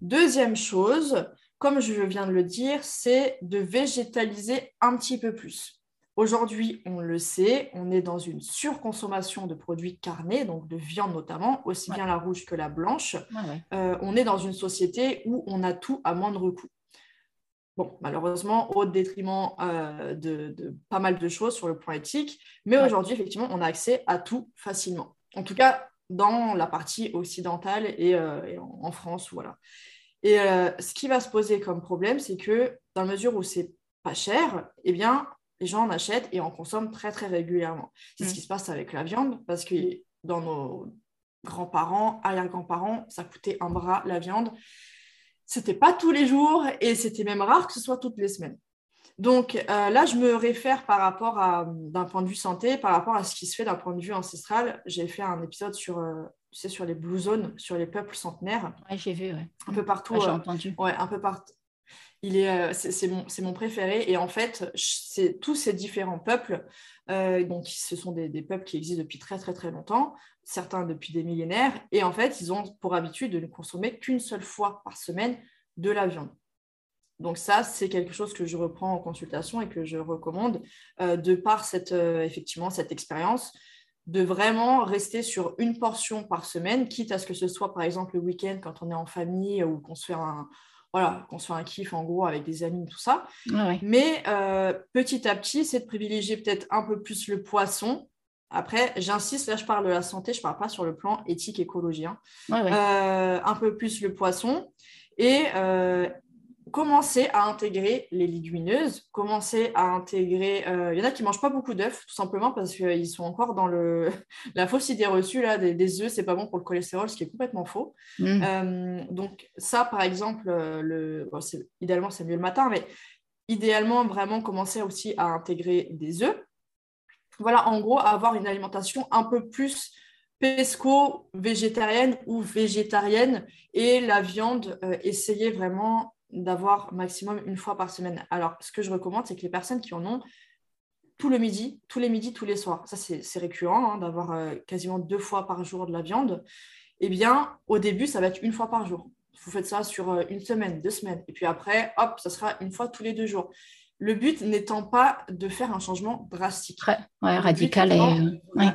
Deuxième chose, comme je viens de le dire, c'est de végétaliser un petit peu plus. Aujourd'hui, on le sait, on est dans une surconsommation de produits carnés, donc de viande notamment, aussi ouais. bien la rouge que la blanche. Ouais, ouais. Euh, on est dans une société où on a tout à moindre coût. Bon, malheureusement, au détriment euh, de, de pas mal de choses sur le plan éthique, mais ouais. aujourd'hui, effectivement, on a accès à tout facilement. En tout cas, dans la partie occidentale et, euh, et en, en France, voilà. Et euh, ce qui va se poser comme problème, c'est que dans la mesure où c'est pas cher, eh bien, les gens en achètent et en consomment très, très régulièrement. C'est mmh. ce qui se passe avec la viande, parce que dans nos grands-parents, arrière-grands-parents, ça coûtait un bras la viande. C'était pas tous les jours et c'était même rare que ce soit toutes les semaines. Donc euh, là, je me réfère par rapport à, d'un point de vue santé, par rapport à ce qui se fait d'un point de vue ancestral. J'ai fait un épisode sur... Euh, tu sais, sur les Blue Zones, sur les peuples centenaires. Oui, j'ai vu, ouais. Un peu partout. Ah, j'ai euh, entendu. Ouais, un peu partout. Il est, euh, c'est, c'est, mon, c'est mon préféré. Et en fait, c'est, tous ces différents peuples, euh, donc ce sont des, des peuples qui existent depuis très, très, très longtemps, certains depuis des millénaires. Et en fait, ils ont pour habitude de ne consommer qu'une seule fois par semaine de la viande. Donc ça, c'est quelque chose que je reprends en consultation et que je recommande euh, de par cette, euh, effectivement, cette expérience, de vraiment rester sur une portion par semaine, quitte à ce que ce soit, par exemple, le week-end, quand on est en famille ou qu'on se fait un, voilà, qu'on se fait un kiff, en gros, avec des amis, tout ça. Ah ouais. Mais euh, petit à petit, c'est de privilégier peut-être un peu plus le poisson. Après, j'insiste, là, je parle de la santé, je ne parle pas sur le plan éthique, écologie. Hein. Ah ouais. euh, un peu plus le poisson. Et euh, commencer à intégrer les légumineuses, commencer à intégrer... Euh, il y en a qui ne mangent pas beaucoup d'œufs, tout simplement parce qu'ils euh, sont encore dans le... la fausse idée reçue, là, des, des œufs, ce n'est pas bon pour le cholestérol, ce qui est complètement faux. Mmh. Euh, donc ça, par exemple, le... bon, c'est... idéalement, c'est mieux le matin, mais idéalement, vraiment commencer aussi à intégrer des œufs. Voilà, en gros, avoir une alimentation un peu plus... pesco, végétarienne ou végétarienne, et la viande, euh, essayer vraiment... d'avoir maximum une fois par semaine. Alors, ce que je recommande, c'est que les personnes qui en ont tout le midi, tous les midis, tous les soirs, ça c'est, c'est récurrent, hein, d'avoir euh, quasiment deux fois par jour de la viande, eh bien, au début, ça va être une fois par jour. Vous faites ça sur euh, une semaine, deux semaines, et puis après, hop, ça sera une fois tous les deux jours. Le but n'étant pas de faire un changement drastique. Ouais, ouais, radical. Et... Euh, ouais.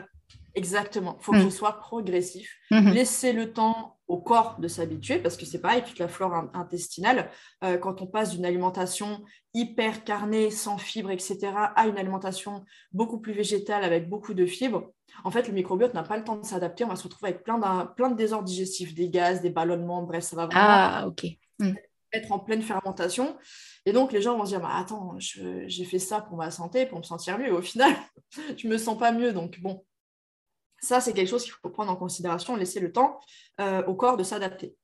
Exactement. Il faut mmh. que ce soit progressif. Mmh. Laissez le temps au corps de s'habituer, parce que c'est pareil, toute la flore intestinale, euh, quand on passe d'une alimentation hyper carnée, sans fibres, et cetera, à une alimentation beaucoup plus végétale, avec beaucoup de fibres, en fait, le microbiote n'a pas le temps de s'adapter, on va se retrouver avec plein, plein de désordres digestifs, des gaz, des ballonnements, bref, ça va vraiment ah, okay. mmh. être en pleine fermentation. Et donc, les gens vont se dire, bah, attends, je, j'ai fait ça pour ma santé, pour me sentir mieux, et au final, je ne me sens pas mieux, donc bon. Ça, c'est quelque chose qu'il faut prendre en considération, laisser le temps euh, au corps de s'adapter.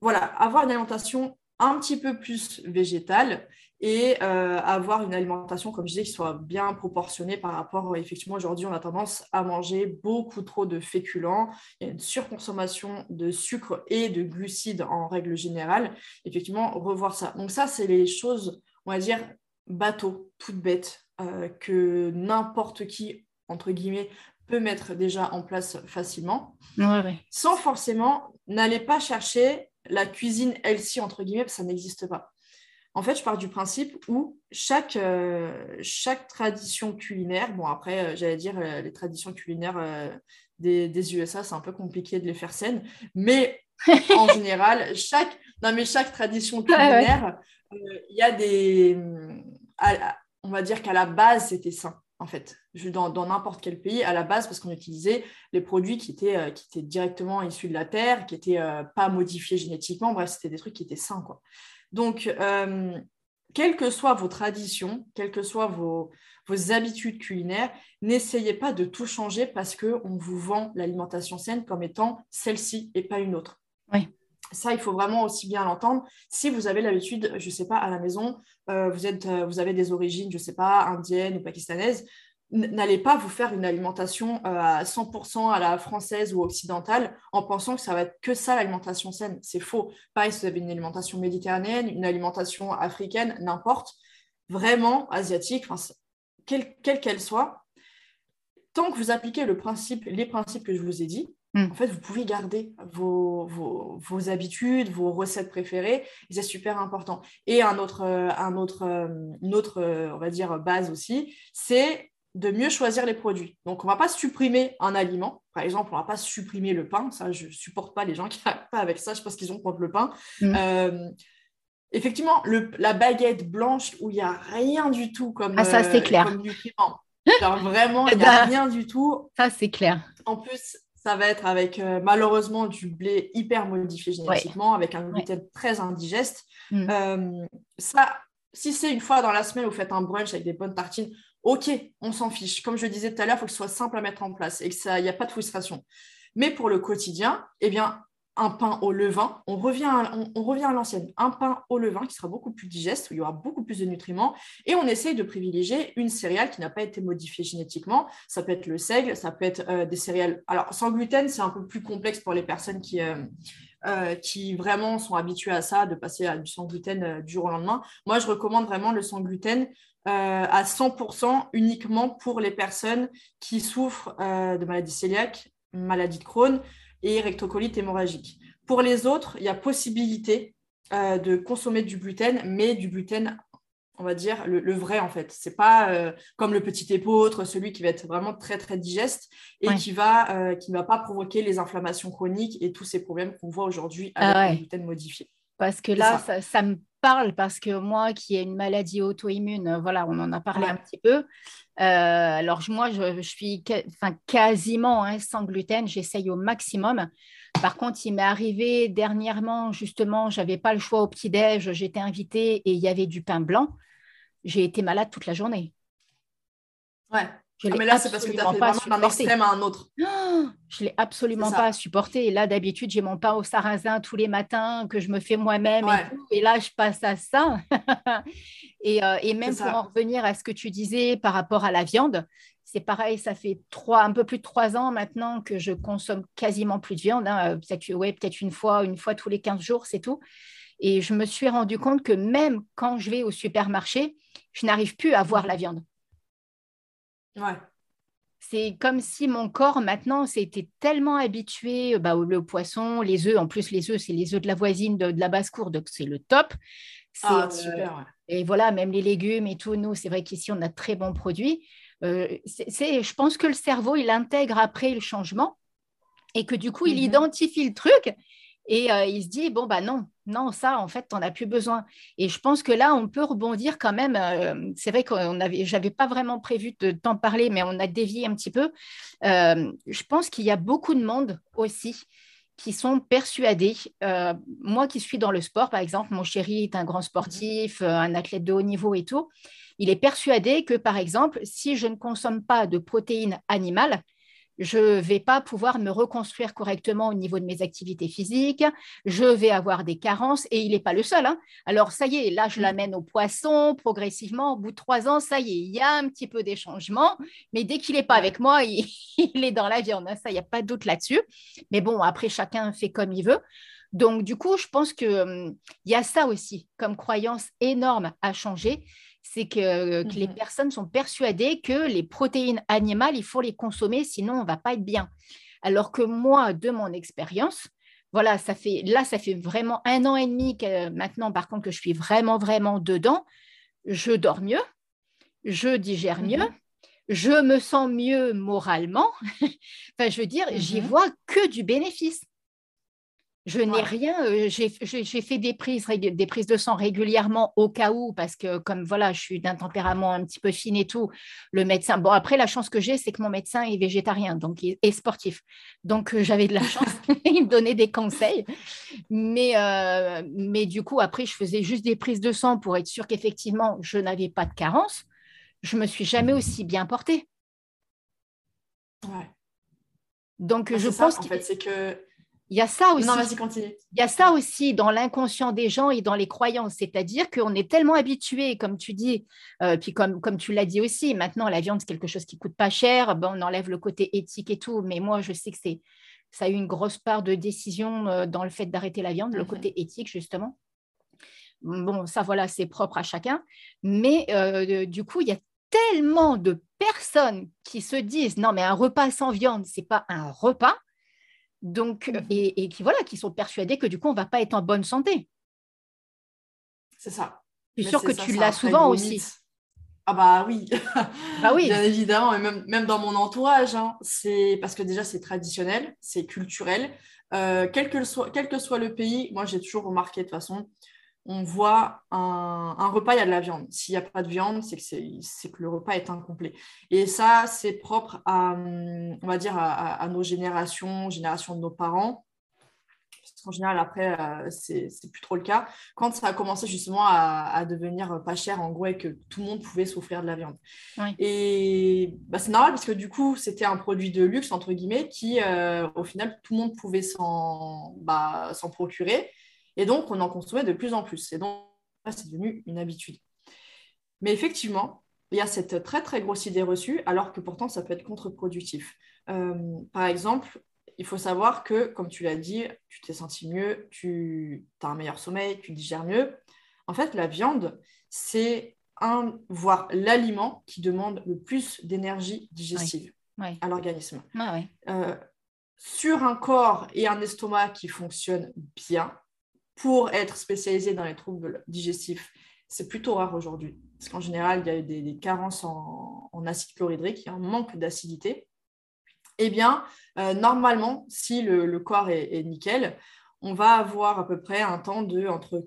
Voilà, avoir une alimentation un petit peu plus végétale et euh, avoir une alimentation, comme je disais, qui soit bien proportionnée par rapport, effectivement, aujourd'hui, on a tendance à manger beaucoup trop de féculents. Il y a une surconsommation de sucre et de glucides en règle générale. Effectivement, revoir ça. Donc ça, c'est les choses, on va dire, bateaux, toutes bêtes, euh, que n'importe qui, entre guillemets, peut mettre déjà en place facilement, ouais, ouais. sans forcément, n'allez pas chercher la cuisine healthy, entre guillemets, parce que ça n'existe pas. En fait, je pars du principe où chaque, euh, chaque tradition culinaire, bon après, euh, j'allais dire, euh, les traditions culinaires euh, des, des U S A, c'est un peu compliqué de les faire saines, mais en général, chaque, non, mais chaque tradition culinaire, il ouais, ouais. euh, y a des... Euh, à, on va dire qu'à la base, c'était sain. En fait, dans, dans n'importe quel pays, à la base, parce qu'on utilisait les produits qui étaient, euh, qui étaient directement issus de la terre, qui n'étaient euh, pas modifiés génétiquement, bref, c'était des trucs qui étaient sains, quoi. Donc, euh, quelles que soient vos traditions, quelles que soient vos, vos habitudes culinaires, n'essayez pas de tout changer parce qu'on vous vend l'alimentation saine comme étant celle-ci et pas une autre. Oui. Ça, il faut vraiment aussi bien l'entendre. Si vous avez l'habitude, je ne sais pas, à la maison, euh, vous, êtes, euh, vous avez des origines, je ne sais pas, indiennes ou pakistanaises, n'allez pas vous faire une alimentation à cent pour cent à la française ou occidentale en pensant que ça va être que ça l'alimentation saine. C'est faux. Pareil, si vous avez une alimentation méditerranéenne, une alimentation africaine, n'importe, vraiment asiatique, enfin, quelle, quelle qu'elle soit, tant que vous appliquez le principe, les principes que je vous ai dit, en fait, vous pouvez garder vos, vos, vos habitudes, vos recettes préférées. C'est super important. Et un autre, un autre, une autre, on va dire, base aussi, c'est de mieux choisir les produits. Donc, on ne va pas supprimer un aliment. Par exemple, on ne va pas supprimer le pain. Ça, je ne supporte pas les gens qui n'arrivent pas avec ça. Je pense qu'ils ont contre le pain. Mmh. Euh, effectivement, le, la baguette blanche où il n'y a rien du tout comme, ah, ça, c'est clair. Euh, comme nutriment. Alors, vraiment, il n'y a rien du tout. Ça, c'est clair. En plus... ça va être avec, euh, malheureusement, du blé hyper modifié génétiquement, ouais. avec un gluten ouais. très indigeste. Mmh. Euh, ça, si c'est une fois dans la semaine, vous faites un brunch avec des bonnes tartines, ok, on s'en fiche. Comme je disais tout à l'heure, il faut que ce soit simple à mettre en place et qu'il n'y a pas de frustration. Mais pour le quotidien, eh bien, un pain au levain, on revient, à, on, on revient à l'ancienne. Un pain au levain qui sera beaucoup plus digeste, où il y aura beaucoup plus de nutriments. Et on essaye de privilégier une céréale qui n'a pas été modifiée génétiquement. Ça peut être le seigle, ça peut être euh, des céréales... Alors, sans gluten, c'est un peu plus complexe pour les personnes qui, euh, euh, qui vraiment sont habituées à ça, de passer à du sans gluten euh, du jour au lendemain. Moi, je recommande vraiment le sans gluten euh, à cent pour cent uniquement pour les personnes qui souffrent euh, de maladies cœliaques, maladies de Crohn, et rectocolite hémorragique. Pour les autres, il y a possibilité euh, de consommer du gluten, mais du gluten, on va dire, le, le vrai en fait. C'est pas euh, comme le petit épeautre, celui qui va être vraiment très, très digeste et ouais. qui va, euh, qui ne va pas provoquer les inflammations chroniques et tous ces problèmes qu'on voit aujourd'hui avec ah ouais. le gluten modifié. Parce que là, ça. Ça, ça me parle, parce que moi qui ai une maladie auto-immune, voilà, on en a parlé ouais. un petit peu. Euh, alors moi, je, je suis enfin, quasiment hein, sans gluten, j'essaye au maximum. Par contre, il m'est arrivé dernièrement, justement, je n'avais pas le choix au petit-déj, j'étais invitée et il y avait du pain blanc. J'ai été malade toute la journée. Ouais. Je ah mais là, c'est parce que tu as fait vraiment d'un extrême à un autre. Oh, je ne l'ai absolument pas supporté. Et là, d'habitude, j'ai mon pain au sarrasin tous les matins que je me fais moi-même. Ouais. Et, tout. Et là, je passe à ça. et, euh, et même pour en revenir à ce que tu disais par rapport à la viande, c'est pareil, ça fait trois, un peu plus de trois ans maintenant que je consomme quasiment plus de viande. Hein. Peut-être, ouais, peut-être une fois, une fois tous les quinze jours, c'est tout. Et je me suis rendu compte que même quand je vais au supermarché, je n'arrive plus à voir la viande. Ouais. C'est comme si mon corps maintenant s'était tellement habitué bah, au poisson, les œufs, en plus les œufs, c'est les œufs de la voisine de, de la basse-cour, donc c'est le top. C'est, ah, super, ouais. euh, et voilà, même les légumes et tout, nous, c'est vrai qu'ici, on a de très bons produits. Euh, c'est, c'est, je pense que le cerveau, il intègre après le changement et que du coup, mm-hmm. il identifie le truc et euh, il se dit, bon, bah non, non, ça, en fait, tu n'en as plus besoin. Et je pense que là, on peut rebondir quand même. Euh, c'est vrai que je n'avais pas vraiment prévu de t'en parler, mais on a dévié un petit peu. Euh, je pense qu'il y a beaucoup de monde aussi qui sont persuadés. Euh, moi qui suis dans le sport, par exemple, mon chéri est un grand sportif, un athlète de haut niveau et tout. Il est persuadé que, par exemple, si je ne consomme pas de protéines animales, je ne vais pas pouvoir me reconstruire correctement au niveau de mes activités physiques, je vais avoir des carences et il n'est pas le seul. Hein. Alors, ça y est, là, je l'amène au poisson progressivement. Au bout de trois ans, ça y est, il y a un petit peu des changements, mais dès qu'il n'est pas avec moi, il, il est dans la viande. Hein. Ça, il n'y a pas de doute là-dessus. Mais bon, après, chacun fait comme il veut. Donc, du coup, je pense qu'il hum, y a ça aussi comme croyance énorme à changer. C'est que, que mmh. les personnes sont persuadées que les protéines animales, il faut les consommer, sinon on ne va pas être bien. Alors que moi, de mon expérience, voilà, ça fait, là, ça fait vraiment un an et demi que, maintenant, par contre, que je suis vraiment, vraiment dedans. Je dors mieux, je digère mmh. mieux, je me sens mieux moralement. Enfin, je veux dire, mmh. j'y vois que du bénéfice. Je n'ai ouais. rien, euh, j'ai, j'ai, j'ai fait des prises, rég... des prises de sang régulièrement au cas où, parce que comme voilà, je suis d'un tempérament un petit peu fine et tout, le médecin, bon après la chance que j'ai, c'est que mon médecin est végétarien donc, et sportif, donc euh, j'avais de la chance, il me donnait des conseils, mais, euh, mais du coup après je faisais juste des prises de sang pour être sûre qu'effectivement je n'avais pas de carence, je ne me suis jamais aussi bien portée. Ouais. Donc ah, je pense ça, en fait, c'est que Il y a ça aussi. Non, vas-y, continue. Il y a ça aussi dans l'inconscient des gens et dans les croyances, c'est-à-dire qu'on est tellement habitué, comme tu dis, euh, puis comme, comme tu l'as dit aussi, maintenant la viande c'est quelque chose qui coûte pas cher, ben, on enlève le côté éthique et tout, mais moi je sais que c'est, ça a eu une grosse part de décision euh, dans le fait d'arrêter la viande, mmh. le côté éthique justement. Bon, ça voilà, c'est propre à chacun, mais euh, du coup il y a tellement de personnes qui se disent non mais un repas sans viande c'est pas un repas. Donc, et, et qui, voilà, qui sont persuadés que du coup, on ne va pas être en bonne santé. C'est ça. Je suis sûre que ça, tu ça, l'as souvent aussi. Ah bah oui, bah oui. Bien évidemment, et même, même dans mon entourage, hein, c'est parce que déjà, c'est traditionnel, c'est culturel. Euh, quel, que soit, quel que soit le pays, moi, j'ai toujours remarqué, de toute façon, on voit un, un repas, il y a de la viande. S'il n'y a pas de viande, c'est que, c'est, c'est que le repas est incomplet. Et ça, c'est propre à, on va dire, à, à nos générations, générations de nos parents. Parce qu'en général, après, c'est, c'est plus trop le cas. Quand ça a commencé justement à, à devenir pas cher, en gros, et que tout le monde pouvait s'offrir de la viande. Oui. Et bah, c'est normal parce que du coup, c'était un produit de luxe, entre guillemets, qui, euh, au final, tout le monde pouvait s'en, bah, s'en procurer. Et donc, on en consommait de plus en plus. Et donc, c'est devenu une habitude. Mais effectivement, il y a cette très, très grosse idée reçue, alors que pourtant, ça peut être contre-productif. Euh, par exemple, il faut savoir que, comme tu l'as dit, tu t'es senti mieux, tu as un meilleur sommeil, tu digères mieux. En fait, la viande, c'est un, voire l'aliment qui demande le plus d'énergie digestive oui. Oui. à l'organisme. Ah, oui. euh, sur un corps et un estomac qui fonctionnent bien, pour être spécialisé dans les troubles digestifs, c'est plutôt rare aujourd'hui. Parce qu'en général, il y a des, des carences en, en acide chlorhydrique, un manque d'acidité. Eh bien, euh, normalement, si le, le corps est, est nickel, on va avoir à peu près un temps de entre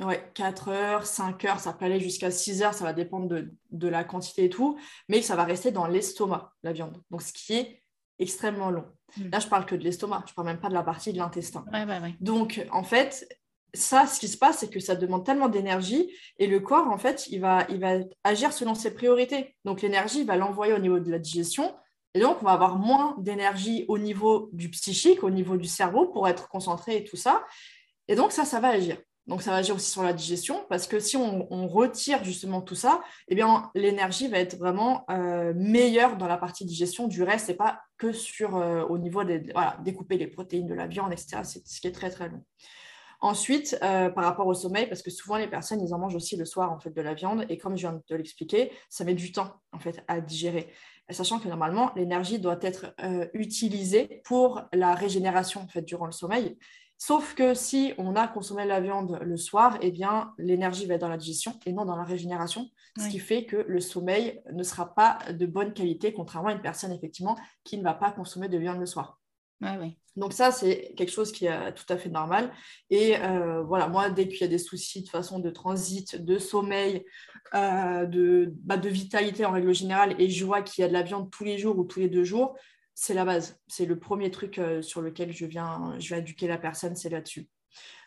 ouais, quatre heures, cinq heures, ça peut aller jusqu'à six heures, ça va dépendre de, de la quantité et tout, mais ça va rester dans l'estomac, la viande. Donc, ce qui est extrêmement long. Mmh. Là, je parle que de l'estomac, je parle même pas de la partie de l'intestin. Ouais, ouais, ouais. Donc, en fait, ça, ce qui se passe, c'est que ça demande tellement d'énergie et le corps, en fait, il va, il va agir selon ses priorités. Donc, l'énergie, il va l'envoyer au niveau de la digestion et donc, on va avoir moins d'énergie au niveau du psychique, au niveau du cerveau pour être concentré et tout ça. Et donc, ça, ça va agir. Donc, ça va agir aussi sur la digestion parce que si on, on retire justement tout ça, eh bien, l'énergie va être vraiment euh, meilleure dans la partie digestion du reste et pas que sur, euh, au niveau des... Voilà, découper les protéines de la viande, et cetera. C'est ce qui est très, très long. Ensuite, euh, par rapport au sommeil, parce que souvent, les personnes, ils en mangent aussi le soir, en fait, de la viande. Et comme je viens de l'expliquer, ça met du temps, en fait, à digérer. Sachant que normalement, l'énergie doit être euh, utilisée pour la régénération, en fait, durant le sommeil. Sauf que si on a consommé la viande le soir, eh bien, l'énergie va être dans la digestion et non dans la régénération, ce oui. qui fait que le sommeil ne sera pas de bonne qualité, contrairement à une personne effectivement qui ne va pas consommer de viande le soir. Oui, oui. Donc ça, c'est quelque chose qui est tout à fait normal. Et euh, voilà, moi, dès qu'il y a des soucis de façon de transit, de sommeil, euh, de, bah, de vitalité en règle générale, et je vois qu'il y a de la viande tous les jours ou tous les deux jours, c'est la base, c'est le premier truc euh, sur lequel je viens, je viens éduquer la personne, c'est là-dessus.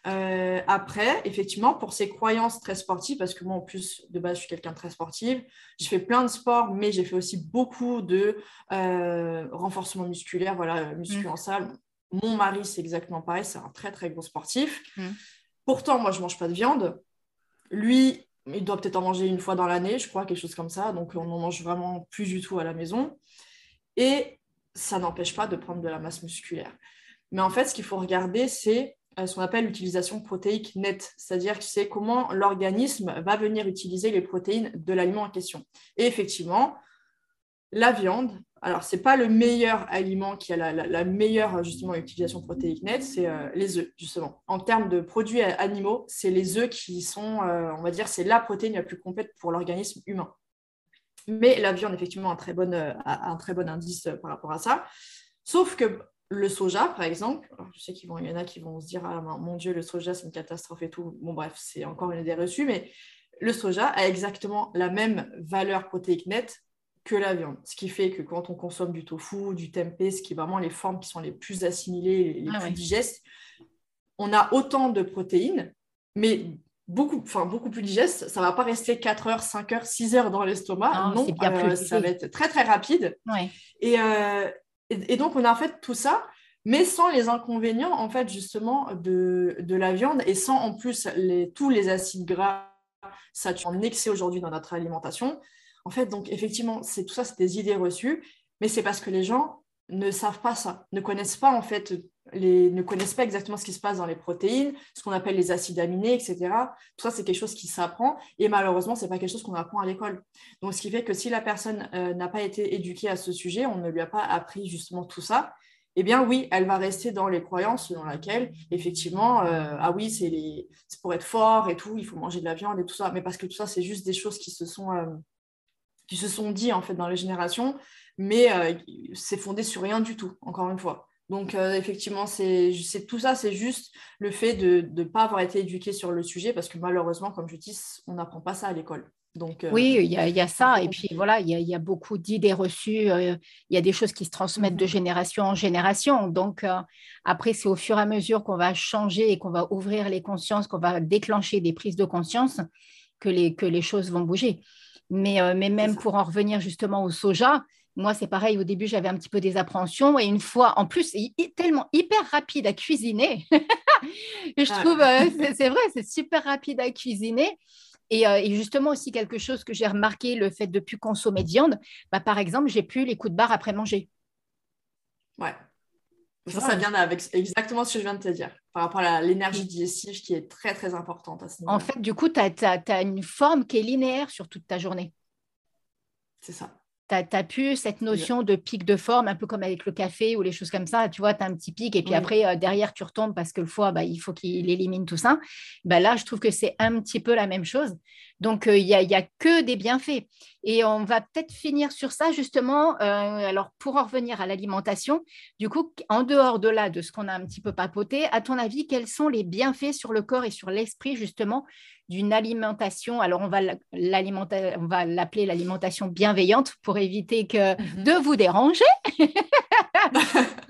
Euh, après, effectivement, pour ces croyances très sportives, parce que moi, en plus, de base, je suis quelqu'un de très sportive, j'ai fait plein de sports, mais j'ai fait aussi beaucoup de euh, renforcement musculaire, voilà, muscu en salle. Mon mari, c'est exactement pareil, c'est un très, très gros sportif. Mmh. Pourtant, moi, je ne mange pas de viande. Lui, il doit peut-être en manger une fois dans l'année, je crois, quelque chose comme ça. Donc, on n'en mange vraiment plus du tout à la maison. Et ça n'empêche pas de prendre de la masse musculaire. Mais en fait, ce qu'il faut regarder, c'est ce qu'on appelle l'utilisation protéique nette, c'est-à-dire que c'est comment l'organisme va venir utiliser les protéines de l'aliment en question. Et effectivement, la viande, alors ce n'est pas le meilleur aliment qui a la, la, la meilleure justement utilisation protéique nette, c'est euh, les œufs, justement. En termes de produits animaux, c'est les œufs qui sont, euh, on va dire, c'est la protéine la plus complète pour l'organisme humain. Mais la viande, effectivement, a un très bon, un très bon indice par rapport à ça. Sauf que le soja, par exemple, je sais qu'il y en a qui vont se dire « Ah, mon Dieu, le soja, c'est une catastrophe et tout. » Bon, bref, c'est encore une idée reçue, mais le soja a exactement la même valeur protéique nette que la viande. Ce qui fait que quand on consomme du tofu, du tempeh, ce qui est vraiment les formes qui sont les plus assimilées, les ah, plus oui. digestes, on a autant de protéines, mais... Beaucoup, enfin, beaucoup plus digeste, ça ne va pas rester quatre heures, cinq heures, six heures dans l'estomac. Non, non c'est bien euh, plus ça va être très, très rapide. Ouais. Et, euh, et, et donc, on a en fait tout ça. mais sans les inconvénients, en fait, justement, de, de la viande et sans, en plus, les, tous les acides gras saturés en excès aujourd'hui dans notre alimentation. En fait, donc, effectivement, c'est, tout ça, c'est des idées reçues, mais c'est parce que les gens ne savent pas ça, ne connaissent pas, en fait, les, ne connaissent pas exactement ce qui se passe dans les protéines, ce qu'on appelle les acides aminés, et cetera. Tout ça, c'est quelque chose qui s'apprend et malheureusement, ce n'est pas quelque chose qu'on apprend à l'école. Donc, ce qui fait que si la personne euh, n'a pas été éduquée à ce sujet, on ne lui a pas appris justement tout ça, eh bien oui, elle va rester dans les croyances selon laquelle, effectivement, euh, ah oui, c'est, les, c'est pour être fort et tout, il faut manger de la viande et tout ça. Mais parce que tout ça, c'est juste des choses qui se sont... Euh, qui se sont dit en fait dans les générations, mais euh, c'est fondé sur rien du tout, encore une fois. Donc euh, effectivement, c'est, c'est, tout ça, c'est juste le fait de ne pas avoir été éduqué sur le sujet, parce que malheureusement, comme je dis, on n'apprend pas ça à l'école. Donc, euh, oui, il y a, y a ça, et puis voilà, il y a, y a beaucoup d'idées reçues, il euh, y a des choses qui se transmettent de génération en génération, donc euh, après c'est au fur et à mesure qu'on va changer et qu'on va ouvrir les consciences, qu'on va déclencher des prises de conscience, que les, que les choses vont bouger. Mais, euh, mais même pour en revenir justement au soja, moi c'est pareil, au début j'avais un petit peu des appréhensions et une fois, en plus, il est tellement hyper rapide à cuisiner, je ah. trouve, euh, c'est, c'est vrai, c'est super rapide à cuisiner et, euh, et justement aussi quelque chose que j'ai remarqué, le fait de plus consommer de viande, bah, par exemple, j'ai plus les coups de barre après manger. Ouais. Ça, ça vient avec exactement ce que je viens de te dire, par rapport à la, l'énergie digestive qui est très, très importante à ce niveau. En fait, du coup, tu as une forme qui est linéaire sur toute ta journée. C'est ça. Tu as plus cette notion de pic de forme, un peu comme avec le café ou les choses comme ça. Tu vois, tu as un petit pic et puis oui. après, euh, derrière, tu retombes parce que le foie, bah, il faut qu'il élimine tout ça. Bah, là, je trouve que c'est un petit peu la même chose. Donc, il euh, n'y a, y a que des bienfaits. Et on va peut-être finir sur ça, justement. Euh, alors, pour en revenir à l'alimentation, du coup, en dehors de là, de ce qu'on a un petit peu papoté, à ton avis, quels sont les bienfaits sur le corps et sur l'esprit, justement, d'une alimentation, alors on va, l'alimenta- on va l'appeler l'alimentation bienveillante pour éviter que mm-hmm. de vous déranger.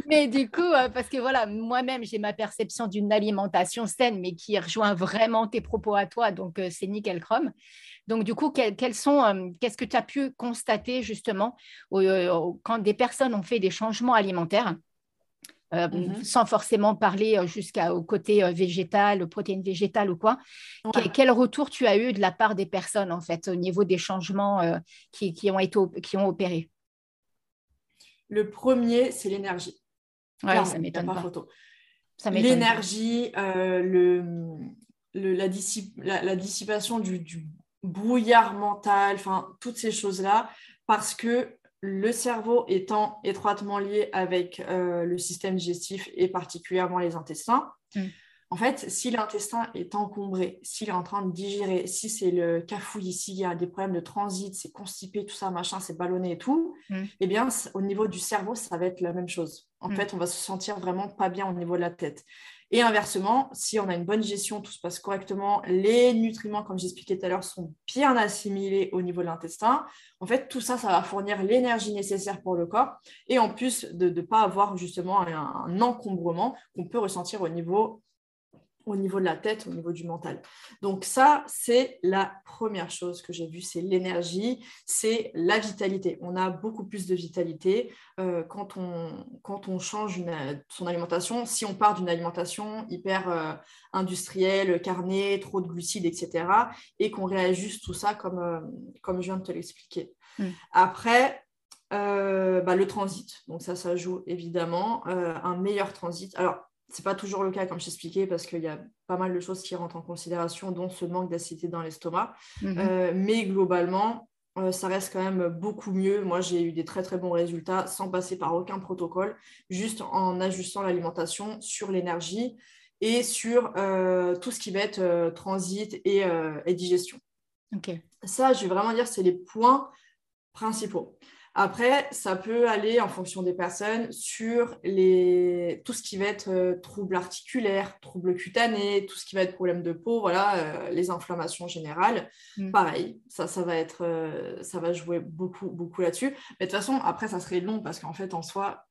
Mais du coup, parce que voilà, moi-même, j'ai ma perception d'une alimentation saine, mais qui rejoint vraiment tes propos à toi, donc c'est nickel chrome. Donc du coup, quels, quels sont, qu'est-ce que tu as pu constater justement quand des personnes ont fait des changements alimentaires? Euh, mmh. Sans forcément parler jusqu'au côté végétal, protéines végétales ou quoi. Ouais. Quel, quel retour tu as eu de la part des personnes, en fait, au niveau des changements euh, qui, qui, ont été, qui ont opéré? Le premier, c'est l'énergie. Ouais, non, ça m'étonne pas. pas. Photo. Ça m'étonne l'énergie, pas. Euh, le, le, la, dissip, la, la dissipation du, du brouillard mental, enfin, toutes ces choses-là, parce que le cerveau étant étroitement lié avec euh, le système digestif et particulièrement les intestins, mmh. en fait, si l'intestin est encombré, s'il est en train de digérer, si c'est le cafouillis, s'il y a des problèmes de transit, c'est constipé, tout ça, machin, c'est ballonné et tout, mmh. eh bien, au niveau du cerveau, ça va être la même chose. En mmh. fait, on va se sentir vraiment pas bien au niveau de la tête. Et inversement, si on a une bonne digestion, tout se passe correctement, les nutriments, comme j'expliquais tout à l'heure, sont bien assimilés au niveau de l'intestin. En fait, tout ça, ça va fournir l'énergie nécessaire pour le corps. Et en plus de ne pas avoir justement un, un encombrement qu'on peut ressentir au niveau, au niveau de la tête, au niveau du mental. Donc ça, c'est la première chose que j'ai vue, c'est l'énergie, c'est la vitalité. On a beaucoup plus de vitalité euh, quand, on, quand on change une, son alimentation. Si on part d'une alimentation hyper euh, industrielle, carnée, trop de glucides, et cetera, et qu'on réajuste tout ça comme, euh, comme je viens de te l'expliquer. Mmh. Après, euh, bah, le transit, donc ça, ça joue évidemment, euh, un meilleur transit. Alors, c'est pas toujours le cas, comme je t'expliquais, parce qu'il y a pas mal de choses qui rentrent en considération, dont ce manque d'acidité dans l'estomac. Mmh. Euh, mais globalement, euh, ça reste quand même beaucoup mieux. Moi, j'ai eu des très, très bons résultats sans passer par aucun protocole, juste en ajustant l'alimentation sur l'énergie et sur euh, tout ce qui va être euh, transit et, euh, et digestion. Okay. Ça, je vais vraiment dire, c'est les points principaux. Après, ça peut aller en fonction des personnes sur les... tout ce qui va être euh, troubles articulaires, troubles cutanés, tout ce qui va être problème de peau, voilà, euh, les inflammations générales. Mmh. Pareil, ça, ça va être, euh, ça va jouer beaucoup, beaucoup là-dessus. Mais de toute façon, après, ça serait long parce qu'en fait, en soi,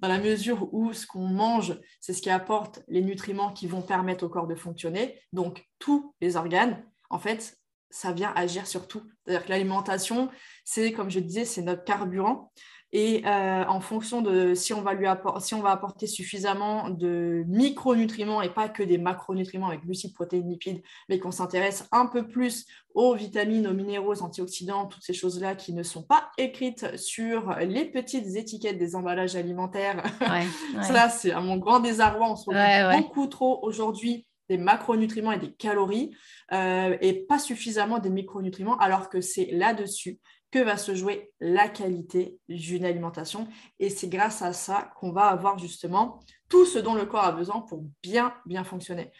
dans la mesure où ce qu'on mange, c'est ce qui apporte les nutriments qui vont permettre au corps de fonctionner, donc tous les organes, en fait, ça vient agir sur tout. C'est-à-dire que l'alimentation, c'est, comme je disais, c'est notre carburant. Et euh, en fonction de si on va lui apporter, si on va apporter suffisamment de micronutriments et pas que des macronutriments avec glucides, protéines, lipides, mais qu'on s'intéresse un peu plus aux vitamines, aux minéraux, aux antioxydants, toutes ces choses-là qui ne sont pas écrites sur les petites étiquettes des emballages alimentaires. Ouais, ouais. Ça, c'est à mon grand désarroi. On se retrouve ouais, ouais. beaucoup trop aujourd'hui des macronutriments et des calories euh, et pas suffisamment des micronutriments, alors que c'est là-dessus que va se jouer la qualité d'une alimentation. Et c'est grâce à ça qu'on va avoir justement tout ce dont le corps a besoin pour bien, bien fonctionner.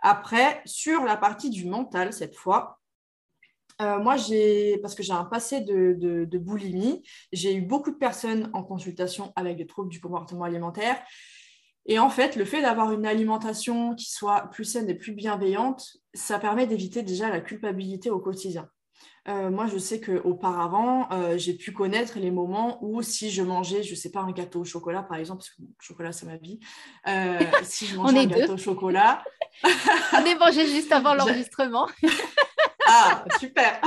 Après, sur la partie du mental, cette fois, euh, moi, j'ai, parce que j'ai un passé de, de, de boulimie, j'ai eu beaucoup de personnes en consultation avec des troubles du comportement alimentaire. Et en fait, le fait d'avoir une alimentation qui soit plus saine et plus bienveillante, ça permet d'éviter déjà la culpabilité au quotidien. Euh, moi, je sais qu'auparavant, euh, j'ai pu connaître les moments où si je mangeais, je ne sais pas, un gâteau au chocolat, par exemple, parce que le chocolat, c'est ma vie. Euh, si je mangeais un deux. gâteau au chocolat... On est mangé juste avant l'enregistrement. Ah, super.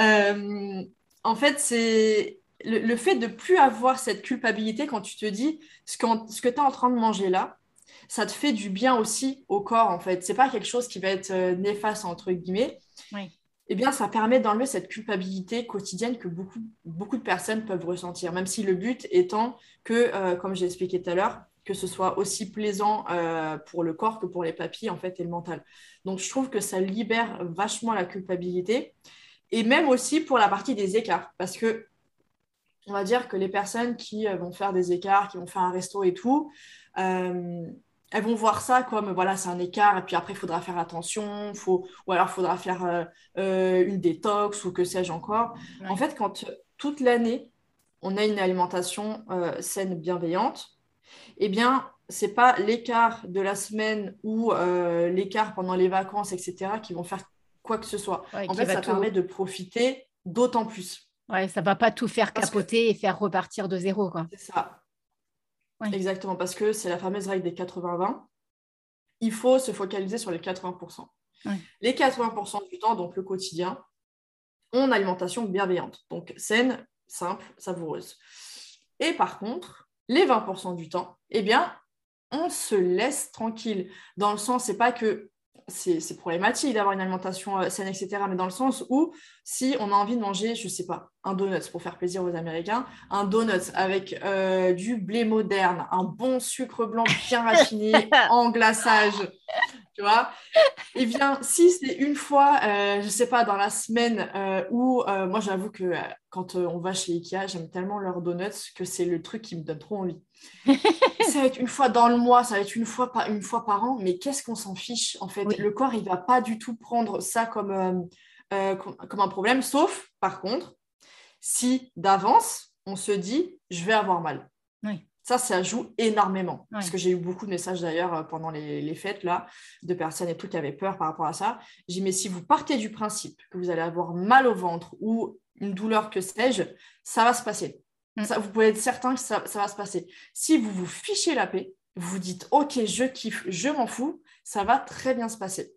euh, en fait, c'est le, le fait de ne plus avoir cette culpabilité quand tu te dis ce que, ce que tu es en train de manger là, ça te fait du bien aussi au corps, en fait. Ce n'est pas quelque chose qui va être néfaste, entre guillemets. Oui. Eh bien, ça permet d'enlever cette culpabilité quotidienne que beaucoup, beaucoup de personnes peuvent ressentir, même si le but étant que, euh, comme j'ai expliqué tout à l'heure, que ce soit aussi plaisant euh, pour le corps que pour les papilles en fait, et le mental. Donc, je trouve que ça libère vachement la culpabilité et même aussi pour la partie des écarts parce que on va dire que les personnes qui euh, vont faire des écarts, qui vont faire un resto et tout, euh, elles vont voir ça comme, voilà, c'est un écart, et puis après, il faudra faire attention, faut... ou alors il faudra faire euh, euh, une détox, ou que sais-je encore. Ouais. En fait, quand toute l'année, on a une alimentation euh, saine, bienveillante, eh bien, ce n'est pas l'écart de la semaine ou euh, l'écart pendant les vacances, et cetera, qui vont faire quoi que ce soit. Ouais, en fait, ça tout... permet de profiter d'autant plus. Ouais, ça ne va pas tout faire Parce capoter que... et faire repartir de zéro, quoi. C'est ça. Oui. Exactement, parce que c'est la fameuse règle des quatre-vingts vingt. Il faut se focaliser sur les quatre-vingts pour cent. Oui. Les quatre-vingts pour cent du temps, donc le quotidien, ont une alimentation bienveillante. Donc saine, simple, savoureuse. Et par contre, les vingt pour cent du temps, eh bien, on se laisse tranquille. Dans le sens, c'est pas que c'est, c'est problématique d'avoir une alimentation euh, saine, et cetera. Mais dans le sens où, si on a envie de manger, je ne sais pas, un donut pour faire plaisir aux Américains, un donut avec euh, du blé moderne, un bon sucre blanc bien raffiné en glaçage, tu vois, et eh bien, si c'est une fois, euh, je ne sais pas, dans la semaine euh, où, euh, moi j'avoue que euh, quand euh, on va chez Ikea, j'aime tellement leurs donuts que c'est le truc qui me donne trop envie. Ça va être une fois dans le mois, ça va être une fois par, une fois par an, mais qu'est-ce qu'on s'en fiche en fait. Oui. Le corps, il ne va pas du tout prendre ça comme, euh, euh, comme, comme un problème, sauf par contre, si d'avance, on se dit « je vais avoir mal ». Oui. Ça, ça joue énormément. Oui. Parce que j'ai eu beaucoup de messages d'ailleurs pendant les, les fêtes là, de personnes et tout qui avaient peur par rapport à ça. J'ai dit « mais si vous partez du principe que vous allez avoir mal au ventre ou une douleur que sais-je, ça va se passer ». Ça, vous pouvez être certain que ça, ça va se passer. Si vous vous fichez la paix, vous vous dites « ok, je kiffe, je m'en fous », ça va très bien se passer.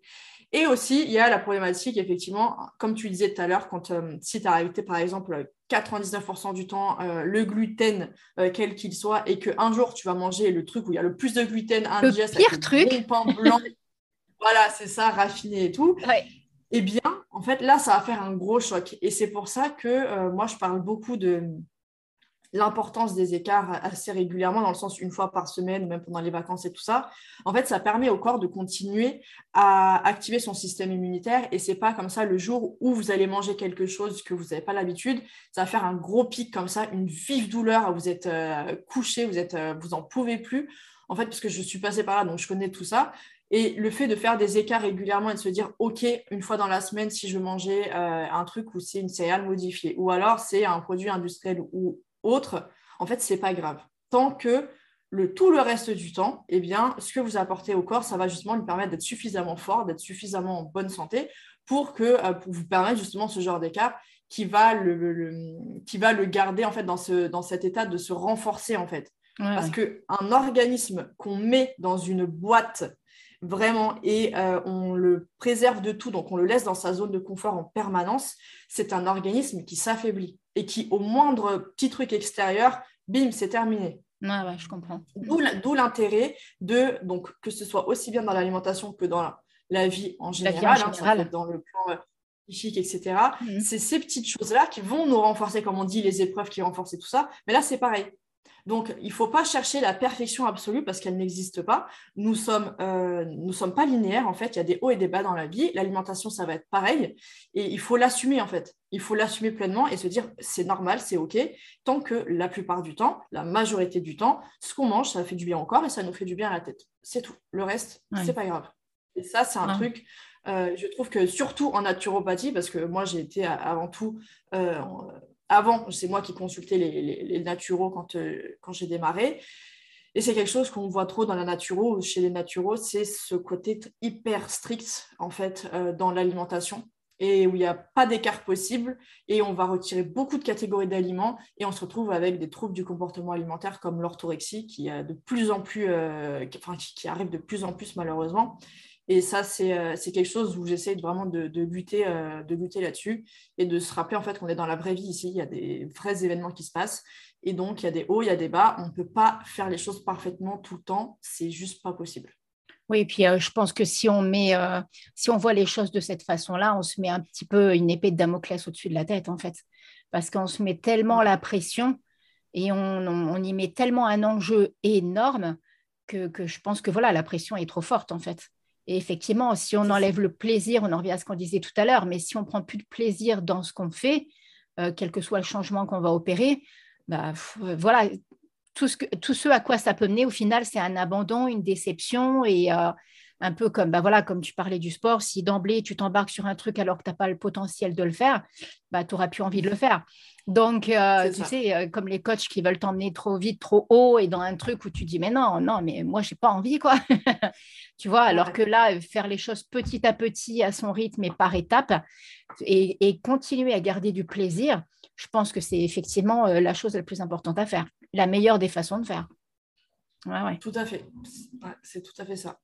Et aussi, il y a la problématique, effectivement, comme tu disais tout à l'heure, quand, euh, si tu as arrêté, par exemple, quatre-vingt-dix-neuf pour cent du temps, euh, le gluten, euh, quel qu'il soit, et qu'un jour, tu vas manger le truc où il y a le plus de gluten indigeste, le pire truc, bon pain blanc, voilà, c'est ça, raffiné et tout. Ouais. Eh bien, en fait, là, ça va faire un gros choc. Et c'est pour ça que euh, moi, je parle beaucoup de... l'importance des écarts assez régulièrement, dans le sens une fois par semaine, même pendant les vacances et tout ça, en fait, ça permet au corps de continuer à activer son système immunitaire et c'est pas comme ça le jour où vous allez manger quelque chose que vous n'avez pas l'habitude, ça va faire un gros pic comme ça, une vive douleur, vous êtes euh, couché, vous êtes, euh, vous en pouvez plus, en fait, parce que je suis passée par là, donc je connais tout ça. Et le fait de faire des écarts régulièrement et de se dire « ok, une fois dans la semaine, si je mangeais euh, un truc où c'est une céréale modifiée ou alors c'est un produit industriel ou autre, en fait, c'est pas grave. Tant que le, tout le reste du temps, eh bien, ce que vous apportez au corps, ça va justement lui permettre d'être suffisamment fort, d'être suffisamment en bonne santé pour, que, pour vous permettre justement ce genre d'écart qui va le, le, qui va le garder en fait, dans, ce, dans cet état de se renforcer. En fait. Ouais, Parce ouais. qu'un organisme qu'on met dans une boîte vraiment, et euh, on le préserve de tout, donc on le laisse dans sa zone de confort en permanence, c'est un organisme qui s'affaiblit et qui, au moindre petit truc extérieur, bim, c'est terminé. Ouais, ouais, je comprends. D'où, d'où l'intérêt de, donc, que ce soit aussi bien dans l'alimentation que dans la, la vie en général, la vie en général. Hein, dans le plan psychique, et cetera. Mmh. C'est ces petites choses-là qui vont nous renforcer, comme on dit, les épreuves qui renforcent et tout ça. Mais là, c'est pareil. Donc, il ne faut pas chercher la perfection absolue parce qu'elle n'existe pas. Nous ne sommes, euh, nous sommes pas linéaires, en fait. Il y a des hauts et des bas dans la vie. L'alimentation, ça va être pareil. Et il faut l'assumer, en fait. Il faut l'assumer pleinement et se dire « c'est normal, c'est OK », tant que la plupart du temps, la majorité du temps, ce qu'on mange, ça fait du bien au corps et ça nous fait du bien à la tête. C'est tout. Le reste, ouais. c'est pas grave. Et ça, c'est un ouais. truc... Euh, je trouve que surtout en naturopathie, parce que moi, j'ai été avant tout... Euh, en, Avant, c'est moi qui consultais les, les, les naturos quand, euh, quand j'ai démarré. Et c'est quelque chose qu'on voit trop dans la naturo, chez les naturos, c'est ce côté hyper strict, en fait, euh, dans l'alimentation, et où il n'y a pas d'écart possible. Et on va retirer beaucoup de catégories d'aliments et on se retrouve avec des troubles du comportement alimentaire comme l'orthorexie qui, a de plus en plus, euh, qui, enfin, qui arrive de plus en plus, malheureusement. Et ça, c'est, euh, c'est quelque chose où j'essaie vraiment de, de, lutter, euh, de lutter là-dessus et de se rappeler en fait, qu'on est dans la vraie vie ici. Il y a des vrais événements qui se passent. Et donc, il y a des hauts, il y a des bas. On ne peut pas faire les choses parfaitement tout le temps. C'est juste pas possible. Oui, et puis euh, je pense que si on, met, euh, si on voit les choses de cette façon-là, on se met un petit peu une épée de Damoclès au-dessus de la tête, en fait. Parce qu'on se met tellement la pression et on, on, on y met tellement un enjeu énorme que, que je pense que voilà, la pression est trop forte, en fait. Et effectivement, si on enlève le plaisir, on en revient à ce qu'on disait tout à l'heure, mais si on ne prend plus de plaisir dans ce qu'on fait, euh, quel que soit le changement qu'on va opérer, bah, f- voilà, tout ce, que, tout ce à quoi ça peut mener, au final, c'est un abandon, une déception et euh, un peu comme, bah, voilà, comme tu parlais du sport, si d'emblée, tu t'embarques sur un truc alors que tu n'as pas le potentiel de le faire, bah, tu n'auras plus envie de le faire. Donc, euh, tu ça. sais, euh, comme les coachs qui veulent t'emmener trop vite, trop haut et dans un truc où tu dis, mais non, non, mais moi, j'ai pas envie, quoi. Tu vois, alors que là, faire les choses petit à petit, à son rythme et par étapes et, et continuer à garder du plaisir, je pense que c'est effectivement euh, la chose la plus importante à faire, la meilleure des façons de faire. Ouais, ouais. Tout à fait. Ouais, c'est tout à fait ça.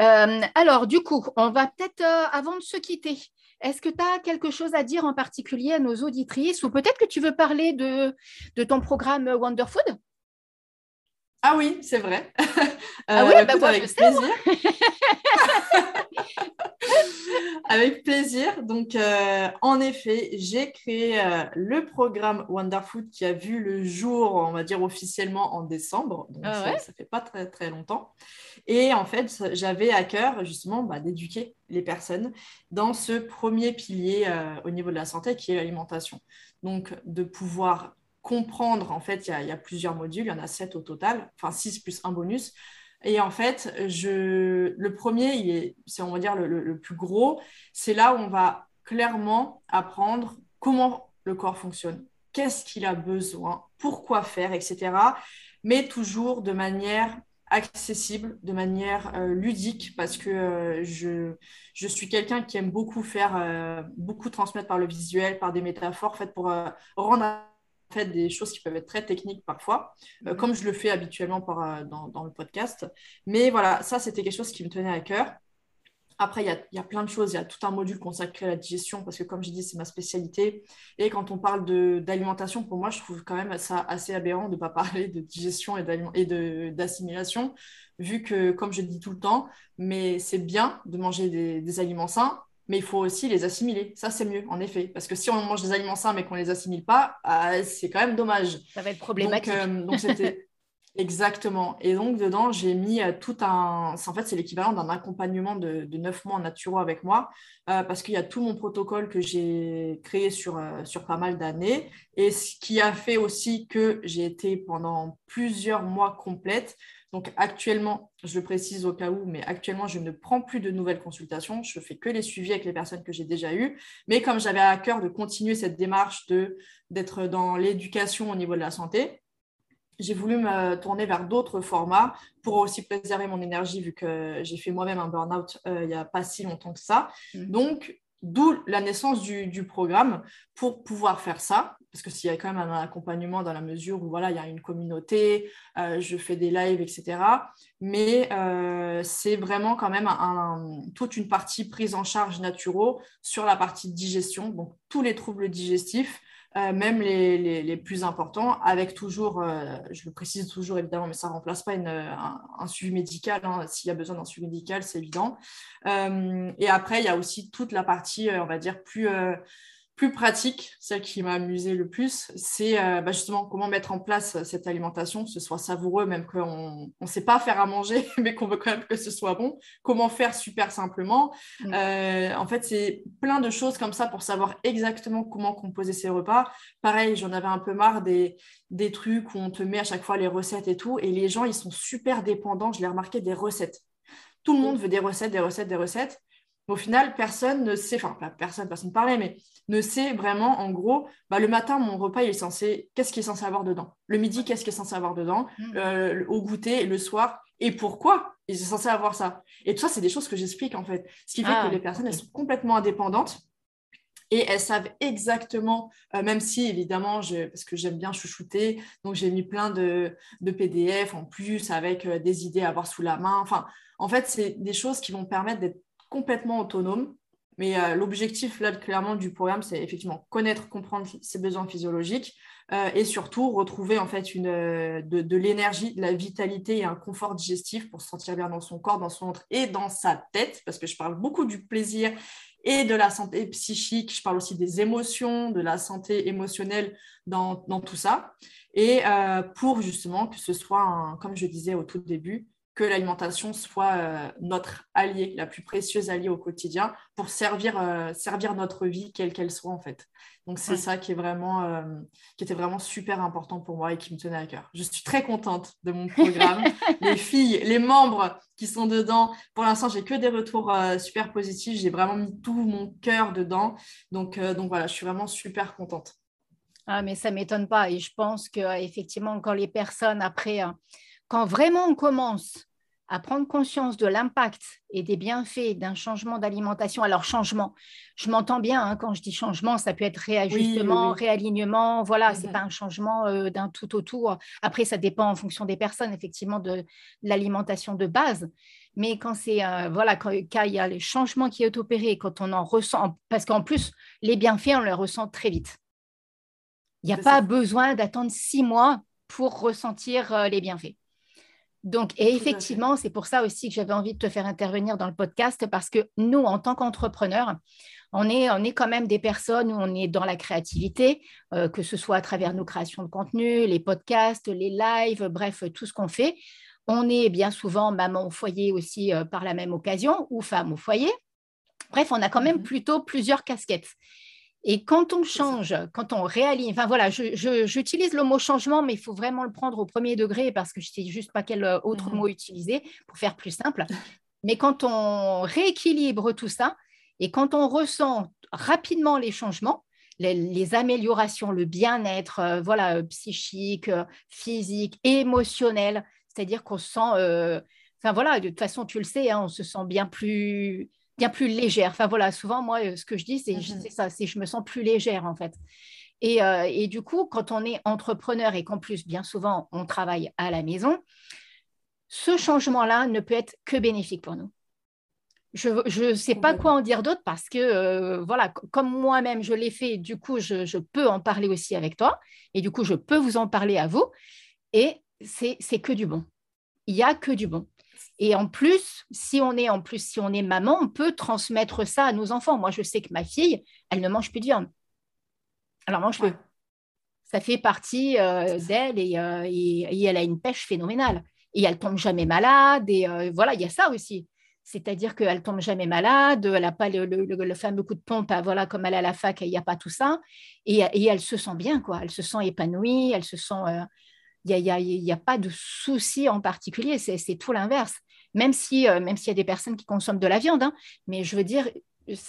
Euh, alors, du coup, on va peut-être, euh, avant de se quitter, est-ce que tu as quelque chose à dire en particulier à nos auditrices ou peut-être que tu veux parler de, de ton programme Wonderfood ? Ah oui, c'est vrai. Euh, ah oui, bah moi, avec je plaisir. Sais, avec plaisir. Donc, euh, en effet, j'ai créé euh, le programme Wonderfood qui a vu le jour, on va dire officiellement en décembre. Donc, ah ouais. ça, ça fait pas très très longtemps. Et en fait, j'avais à cœur justement bah, d'éduquer les personnes dans ce premier pilier euh, au niveau de la santé qui est l'alimentation. Donc, de pouvoir comprendre, en fait, il y a, il y a plusieurs modules, il y en a sept au total, enfin six plus un bonus. Et en fait, je, le premier, il est, c'est on va dire le, le, le plus gros, c'est là où on va clairement apprendre comment le corps fonctionne, qu'est-ce qu'il a besoin, pourquoi faire, et cetera. Mais toujours de manière accessible, de manière euh, ludique, parce que euh, je, je suis quelqu'un qui aime beaucoup faire, euh, beaucoup transmettre par le visuel, par des métaphores, en fait, pour euh, rendre fait des choses qui peuvent être très techniques parfois, euh, comme je le fais habituellement par, euh, dans, dans le podcast. Mais voilà, ça, c'était quelque chose qui me tenait à cœur. Après, il y a, y a plein de choses. Il y a tout un module consacré à la digestion parce que, comme j'ai dit, c'est ma spécialité. Et quand on parle de, d'alimentation, pour moi, je trouve quand même ça assez aberrant de ne pas parler de digestion et, et de, d'assimilation vu que, comme je dis tout le temps, mais c'est bien de manger des, des aliments sains, mais il faut aussi les assimiler. Ça, c'est mieux, en effet. Parce que si on mange des aliments sains, mais qu'on ne les assimile pas, euh, c'est quand même dommage. Ça va être problématique. Donc, euh, donc c'était... Exactement. Et donc, dedans, j'ai mis tout un... En fait, c'est l'équivalent d'un accompagnement de, de neuf mois en naturo avec moi euh, parce qu'il y a tout mon protocole que j'ai créé sur, euh, sur pas mal d'années et ce qui a fait aussi que j'ai été pendant plusieurs mois complète. Donc, actuellement, je le précise au cas où, mais actuellement, je ne prends plus de nouvelles consultations. Je fais que les suivis avec les personnes que j'ai déjà eues. Mais comme j'avais à cœur de continuer cette démarche de, d'être dans l'éducation au niveau de la santé, j'ai voulu me tourner vers d'autres formats pour aussi préserver mon énergie vu que j'ai fait moi-même un burn-out euh, il n'y a pas si longtemps que ça. Mmh. Donc, D'où la naissance du, du programme pour pouvoir faire ça, parce que s'il y a quand même un accompagnement dans la mesure où voilà, il y a une communauté, euh, je fais des lives, et cetera. Mais euh, c'est vraiment quand même un, un, toute une partie prise en charge naturo sur la partie digestion, donc tous les troubles digestifs, euh, même les, les, les plus importants, avec toujours, euh, je le précise toujours évidemment, mais ça ne remplace pas une, un, un suivi médical, hein. S'il y a besoin d'un suivi médical, c'est évident. Euh, et après, il y a aussi toute la partie, on va dire, plus... Euh, plus pratique, celle qui m'a amusée le plus, c'est euh, bah justement comment mettre en place cette alimentation, que ce soit savoureux, même qu'on ne sait pas faire à manger, mais qu'on veut quand même que ce soit bon. Comment faire super simplement. Mmh. Euh, en fait, c'est plein de choses comme ça pour savoir exactement comment composer ses repas. Pareil, j'en avais un peu marre des, des trucs où on te met à chaque fois les recettes et tout. Et les gens, ils sont super dépendants, je l'ai remarqué, des recettes. Tout le monde veut des recettes, des recettes, des recettes. Au final, personne ne sait, enfin, pas personne, personne ne parlait, mais ne sait vraiment, en gros, bah, le matin, mon repas, il est censé, qu'est-ce qu'il est censé avoir dedans? Le midi, qu'est-ce qu'il est censé avoir dedans? euh, Au goûter, le soir, et pourquoi il est censé avoir ça? Et tout ça, c'est des choses que j'explique, en fait. Ce qui fait ah, que les personnes, elles sont complètement indépendantes. Et elles savent exactement, euh, même si évidemment, je, parce que j'aime bien chouchouter, donc j'ai mis plein de, de P D F en plus avec euh, des idées à avoir sous la main. Enfin, en fait, c'est des choses qui vont permettre d'être complètement autonome, mais euh, l'objectif là clairement du programme, c'est effectivement connaître, comprendre ses besoins physiologiques euh, et surtout retrouver en fait une, euh, de, de l'énergie, de la vitalité et un confort digestif pour se sentir bien dans son corps, dans son ventre et dans sa tête, parce que je parle beaucoup du plaisir et de la santé psychique, je parle aussi des émotions, de la santé émotionnelle dans, dans tout ça, et euh, pour justement que ce soit, un, comme je disais au tout début, que l'alimentation soit euh, notre alliée, la plus précieuse alliée au quotidien pour servir, euh, servir notre vie, quelle qu'elle soit en fait. Donc c'est ouais. ça qui, est vraiment, euh, qui était vraiment super important pour moi et qui me tenait à cœur. Je suis très contente de mon programme. Les filles, les membres qui sont dedans, pour l'instant, j'ai que des retours euh, super positifs. J'ai vraiment mis tout mon cœur dedans. Donc, euh, donc voilà, je suis vraiment super contente. Ah, mais ça ne m'étonne pas. Et je pense qu'effectivement, quand les personnes après, hein, quand vraiment on commence à prendre conscience de l'impact et des bienfaits d'un changement d'alimentation. Alors, changement, je m'entends bien hein, quand je dis changement, ça peut être réajustement, oui, oui, oui. réalignement, voilà, mm-hmm. c'est pas un changement euh, d'un tout au tout. Après, ça dépend en fonction des personnes, effectivement, de, de l'alimentation de base. Mais quand c'est, euh, voilà, quand, quand il y a le changement qui est opéré, quand on en ressent, parce qu'en plus, les bienfaits, on les ressent très vite. Il n'y a c'est pas ça. Besoin d'attendre six mois pour ressentir euh, les bienfaits. Donc, et effectivement, c'est pour ça aussi que j'avais envie de te faire intervenir dans le podcast parce que nous, en tant qu'entrepreneurs, on est, on est quand même des personnes où on est dans la créativité, euh, que ce soit à travers nos créations de contenu, les podcasts, les lives, bref, tout ce qu'on fait. On est bien souvent maman au foyer aussi euh, par la même occasion ou femme au foyer. Bref, on a quand même plutôt plusieurs casquettes. Et quand on change, quand on réalise, enfin voilà, je, je, j'utilise le mot changement, mais il faut vraiment le prendre au premier degré parce que je ne sais juste pas quel autre mmh. mot utiliser pour faire plus simple. Mais quand on rééquilibre tout ça et quand on ressent rapidement les changements, les, les améliorations, le bien-être, euh, voilà, euh, psychique, euh, physique, émotionnel, c'est-à-dire qu'on se sent, enfin euh, voilà, de toute façon, tu le sais, hein, on se sent bien plus... bien plus légère. Enfin voilà, souvent moi, ce que je dis, c'est, mm-hmm. c'est ça, c'est je me sens plus légère en fait. Et, euh, et du coup, quand on est entrepreneur et qu'en plus, bien souvent, on travaille à la maison, ce changement-là ne peut être que bénéfique pour nous. Je ne sais pas quoi en dire d'autre parce que, euh, voilà, comme moi-même, je l'ai fait, du coup, je, je peux en parler aussi avec toi et du coup, je peux vous en parler à vous et c'est, c'est que du bon. Il n'y a que du bon. Et en plus, si on est en plus, si on est maman, on peut transmettre ça à nos enfants. Moi, je sais que ma fille, elle ne mange plus de viande. Alors, mange plus. Ça fait partie euh, d'elle et, euh, et, et elle a une pêche phénoménale. Et elle ne tombe jamais malade. Et euh, voilà, il y a ça aussi. C'est-à-dire qu'elle ne tombe jamais malade, elle n'a pas le, le, le, le fameux coup de pompe, voilà, comme elle est à la fac, il n'y a pas tout ça. Et, et elle se sent bien, quoi. Elle se sent épanouie, elle se sent... Euh, il n'y a, a, a pas de souci en particulier, c'est, c'est tout l'inverse. Même si, euh, même s'il y a des personnes qui consomment de la viande, hein, mais je veux dire,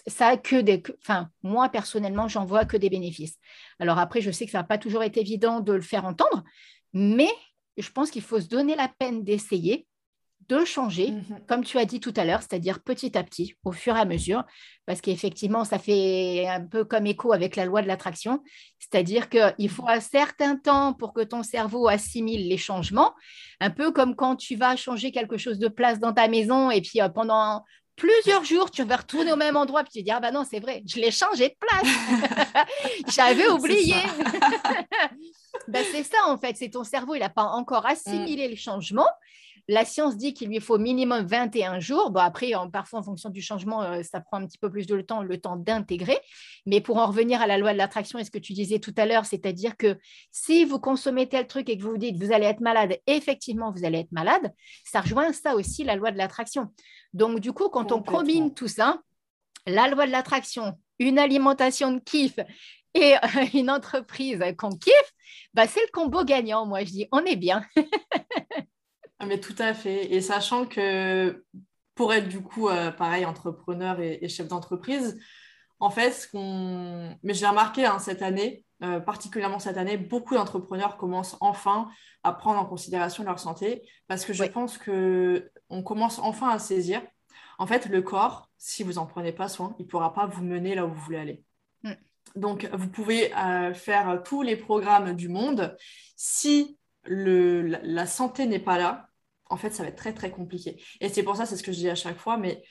ça a que des, que, enfin, moi personnellement, j'en vois que des bénéfices. Alors après, je sais que ça n'a pas toujours été évident de le faire entendre, mais je pense qu'il faut se donner la peine d'essayer de changer, mm-hmm. comme tu as dit tout à l'heure, c'est-à-dire petit à petit, au fur et à mesure, parce qu'effectivement, ça fait un peu comme écho avec la loi de l'attraction, c'est-à-dire qu'il faut un certain temps pour que ton cerveau assimile les changements, un peu comme quand tu vas changer quelque chose de place dans ta maison et puis euh, pendant plusieurs jours, tu vas retourner au même endroit puis tu te dis « Ah ben non, c'est vrai, je l'ai changé de place, j'avais oublié !» Ben, c'est ça en fait, c'est ton cerveau, il n'a pas encore assimilé mm. le changement. La science dit qu'il lui faut minimum vingt et un jours. Bon, après, en, parfois, en fonction du changement, euh, ça prend un petit peu plus de temps, le temps d'intégrer. Mais pour en revenir à la loi de l'attraction et ce que tu disais tout à l'heure, c'est-à-dire que si vous consommez tel truc et que vous vous dites vous allez être malade, effectivement, vous allez être malade, ça rejoint ça aussi, la loi de l'attraction. Donc, du coup, quand on combine tout ça, la loi de l'attraction, une alimentation de kiff et euh, une entreprise qu'on kiffe, bah, c'est le combo gagnant, moi, je dis, on est bien. Mais tout à fait. Et sachant que pour être du coup, euh, pareil, entrepreneur et, et chef d'entreprise, en fait, ce qu'on... Mais j'ai remarqué hein, cette année, euh, particulièrement cette année, beaucoup d'entrepreneurs commencent enfin à prendre en considération leur santé parce que je oui. pense qu'on commence enfin à saisir. En fait, le corps, si vous n'en prenez pas soin, il ne pourra pas vous mener là où vous voulez aller. Mm. Donc, vous pouvez euh, faire tous les programmes du monde. Si le, la, la santé n'est pas là, en fait, ça va être très, très compliqué. Et c'est pour ça, c'est ce que je dis à chaque fois, mais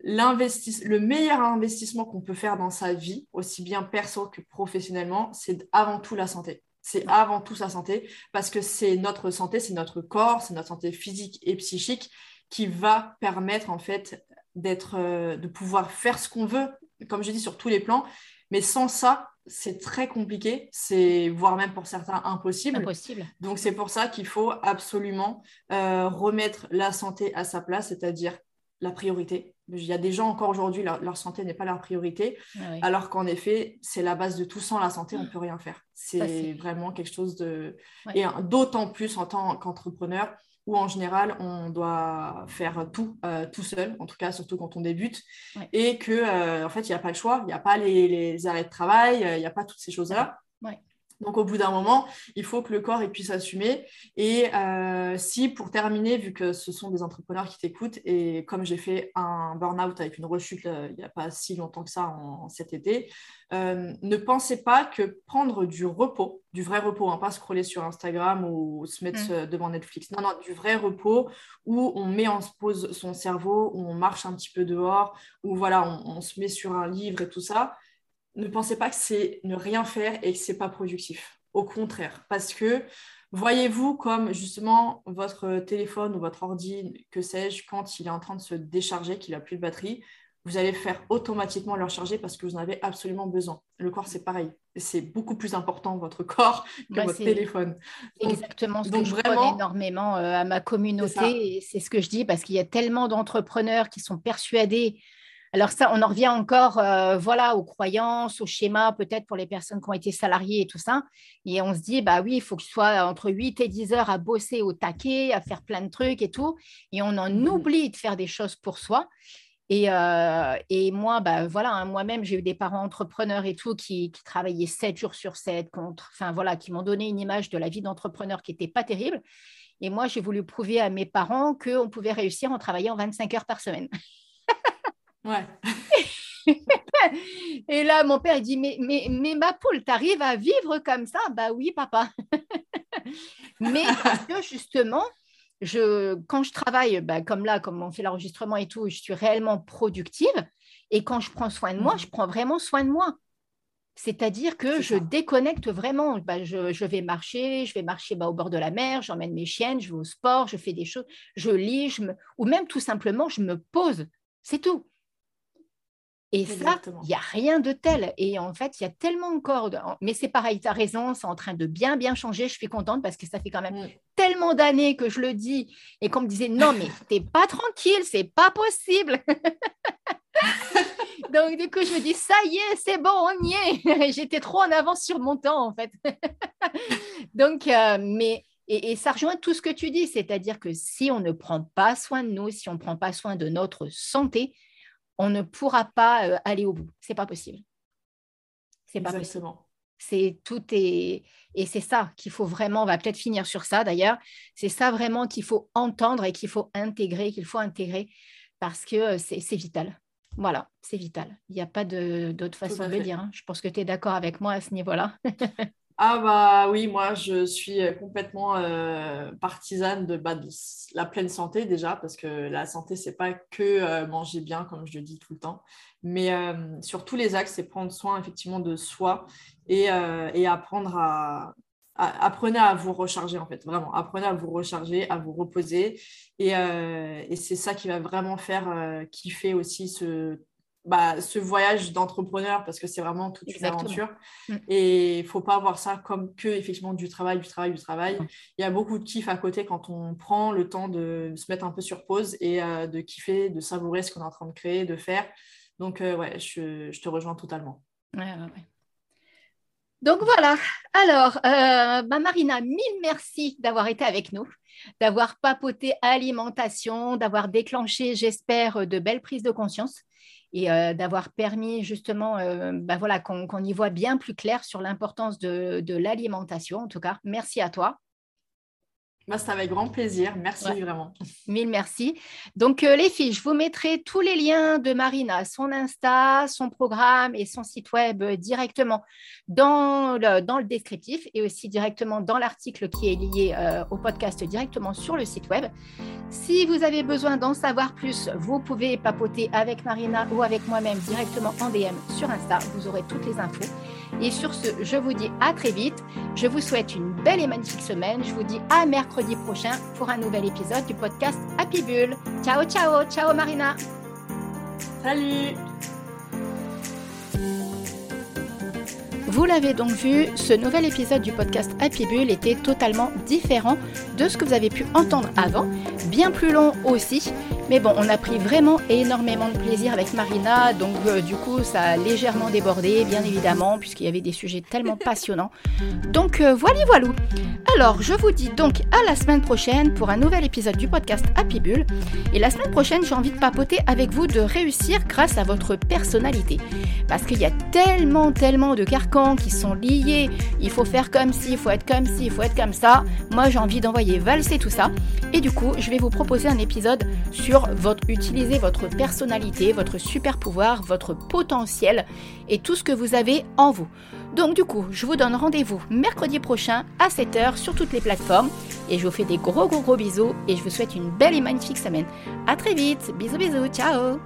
le meilleur investissement qu'on peut faire dans sa vie, aussi bien perso que professionnellement, c'est avant tout la santé. C'est avant tout sa santé, parce que c'est notre santé, c'est notre corps, c'est notre santé physique et psychique qui va permettre, en fait, d'être, euh, de pouvoir faire ce qu'on veut, comme je dis, sur tous les plans. Mais sans ça, c'est très compliqué, c'est voire même pour certains impossible. impossible. Donc, c'est pour ça qu'il faut absolument euh, remettre la santé à sa place, c'est-à-dire la priorité. Il y a des gens encore aujourd'hui, leur, leur santé n'est pas leur priorité, ah oui. alors qu'en effet, c'est la base de tout. Sans la santé, on ne peut rien faire. C'est, ça, c'est... vraiment quelque chose de… Ouais. Et d'autant plus en tant qu'entrepreneur, où en général, on doit faire tout, euh, tout seul, en tout cas, surtout quand on débute, ouais. et qu'en euh, en fait, il n'y a pas le choix, il n'y a pas les, les arrêts de travail, il euh, n'y a pas toutes ces choses-là. Ouais. Donc, au bout d'un moment, il faut que le corps il puisse assumer. Et euh, si, pour terminer, vu que ce sont des entrepreneurs qui t'écoutent, et comme j'ai fait un burn-out avec une rechute euh, il n'y a pas si longtemps que ça en, cet été, euh, ne pensez pas que prendre du repos, du vrai repos, hein, pas scroller sur Instagram ou se mettre mmh. devant Netflix, non, non, du vrai repos où on met en pause son cerveau, où on marche un petit peu dehors, où voilà, on, on se met sur un livre et tout ça. Ne pensez pas que c'est ne rien faire et que ce n'est pas productif. Au contraire, parce que voyez-vous comme justement votre téléphone ou votre ordi, que sais-je, quand il est en train de se décharger, qu'il n'a plus de batterie, vous allez faire automatiquement le recharger parce que vous en avez absolument besoin. Le corps, c'est pareil. C'est beaucoup plus important, votre corps, que bah, votre c'est téléphone. C'est donc, exactement ce donc que je vraiment, prône énormément à ma communauté. C'est, et c'est ce que je dis parce qu'il y a tellement d'entrepreneurs qui sont persuadés. Alors ça, on en revient encore euh, voilà, aux croyances, aux schémas, peut-être pour les personnes qui ont été salariées et tout ça. Et on se dit, bah oui, il faut que je sois entre huit et dix heures à bosser au taquet, à faire plein de trucs et tout. Et on en oublie de faire des choses pour soi. Et, euh, et moi, bah, voilà, hein, moi-même, j'ai eu des parents entrepreneurs et tout qui, qui travaillaient sept jours sur sept, contre, enfin, voilà, qui m'ont donné une image de la vie d'entrepreneur qui n'était pas terrible. Et moi, j'ai voulu prouver à mes parents qu'on pouvait réussir en travaillant vingt-cinq heures par semaine. Ouais. Et là, mon père, il dit, mais, mais, mais ma poule, t'arrives à vivre comme ça? Bah oui, papa. Mais parce que justement, je, quand je travaille, bah, comme là, comme on fait l'enregistrement et tout, je suis réellement productive. Et quand je prends soin de moi, je prends vraiment soin de moi. C'est-à-dire que c'est je ça. déconnecte vraiment. Bah, je, je vais marcher, je vais marcher bah, au bord de la mer, j'emmène mes chiennes, je vais au sport, je fais des choses, je lis, je me... ou même tout simplement, je me pose. C'est tout. Et Exactement. ça, il n'y a rien de tel. Et en fait, il y a tellement encore… De... Mais c'est pareil, tu as raison, c'est en train de bien, bien changer. Je suis contente parce que ça fait quand même mm. tellement d'années que je le dis et qu'on me disait « Non, mais tu n'es pas tranquille, c'est pas possible !» Donc, du coup, je me dis « Ça y est, c'est bon, on y est !» J'étais trop en avance sur mon temps, en fait. Donc, euh, mais… Et, et ça rejoint tout ce que tu dis, c'est-à-dire que si on ne prend pas soin de nous, si on ne prend pas soin de notre santé, on ne pourra pas euh, aller au bout. Ce n'est pas possible. C'est pas Exactement. C'est tout est, et c'est ça qu'il faut vraiment, on va peut-être finir sur ça d'ailleurs, c'est ça vraiment qu'il faut entendre et qu'il faut intégrer, qu'il faut intégrer parce que c'est, c'est vital. Voilà, c'est vital. Il n'y a pas de, d'autre façon de le dire. Hein. Je pense que tu es d'accord avec moi à ce niveau-là. Ah bah oui, moi je suis complètement euh, partisane de, bah, de la pleine santé déjà, parce que la santé c'est pas que euh, manger bien comme je le dis tout le temps, mais euh, sur tous les axes c'est prendre soin effectivement de soi et, euh, et apprendre à, à apprenez à vous recharger en fait, vraiment apprenez à vous recharger, à vous reposer et, euh, et c'est ça qui va vraiment faire euh, kiffer aussi ce Bah, ce voyage d'entrepreneur, parce que c'est vraiment toute une Exactement. aventure et il ne faut pas voir ça comme que effectivement du travail, du travail, du travail. Il y a beaucoup de kiff à côté quand on prend le temps de se mettre un peu sur pause et euh, de kiffer, de savourer ce qu'on est en train de créer, de faire. Donc euh, ouais, je, je te rejoins totalement. Ouais, ouais, ouais. Donc voilà, alors euh, bah Marina, mille merci d'avoir été avec nous, d'avoir papoté alimentation, d'avoir déclenché, j'espère, de belles prises de conscience et euh, d'avoir permis justement euh, bah voilà, qu'on, qu'on y voit bien plus clair sur l'importance de, de l'alimentation. En tout cas, merci à toi. Bah, c'est avec grand plaisir. Merci ouais. vraiment. Mille merci. Donc, euh, les filles, je vous mettrai tous les liens de Marina, son Insta, son programme et son site web directement dans le, dans le descriptif et aussi directement dans l'article qui est lié euh, au podcast directement sur le site web. Si vous avez besoin d'en savoir plus, vous pouvez papoter avec Marina ou avec moi-même directement en D M sur Insta. Vous aurez toutes les infos. Et sur ce, je vous dis à très vite. Je vous souhaite une belle et magnifique semaine. Je vous dis à mercredi prochain pour un nouvel épisode du podcast Happy Bulle. Ciao, ciao, ciao Marina. Salut. Vous l'avez donc vu, ce nouvel épisode du podcast Happy Bulle était totalement différent de ce que vous avez pu entendre avant, bien plus long aussi. Mais bon, on a pris vraiment énormément de plaisir avec Marina, donc euh, du coup, ça a légèrement débordé, bien évidemment, puisqu'il y avait des sujets tellement passionnants. Donc euh, voilà, voilà. Alors, je vous dis donc à la semaine prochaine pour un nouvel épisode du podcast Happy Bulle. Et la semaine prochaine, j'ai envie de papoter avec vous de réussir grâce à votre personnalité. Parce qu'il y a tellement, tellement de carcans qui sont liés. Il faut faire comme ci, il faut être comme ci, il faut être comme ça. Moi, j'ai envie d'envoyer valser tout ça. Et du coup, je vais vous proposer un épisode sur votre, utiliser votre personnalité, votre super pouvoir, votre potentiel et tout ce que vous avez en vous. Donc du coup, je vous donne rendez-vous mercredi prochain à sept heures sur toutes les plateformes et je vous fais des gros gros gros bisous et je vous souhaite une belle et magnifique semaine. À très vite, bisous bisous, ciao.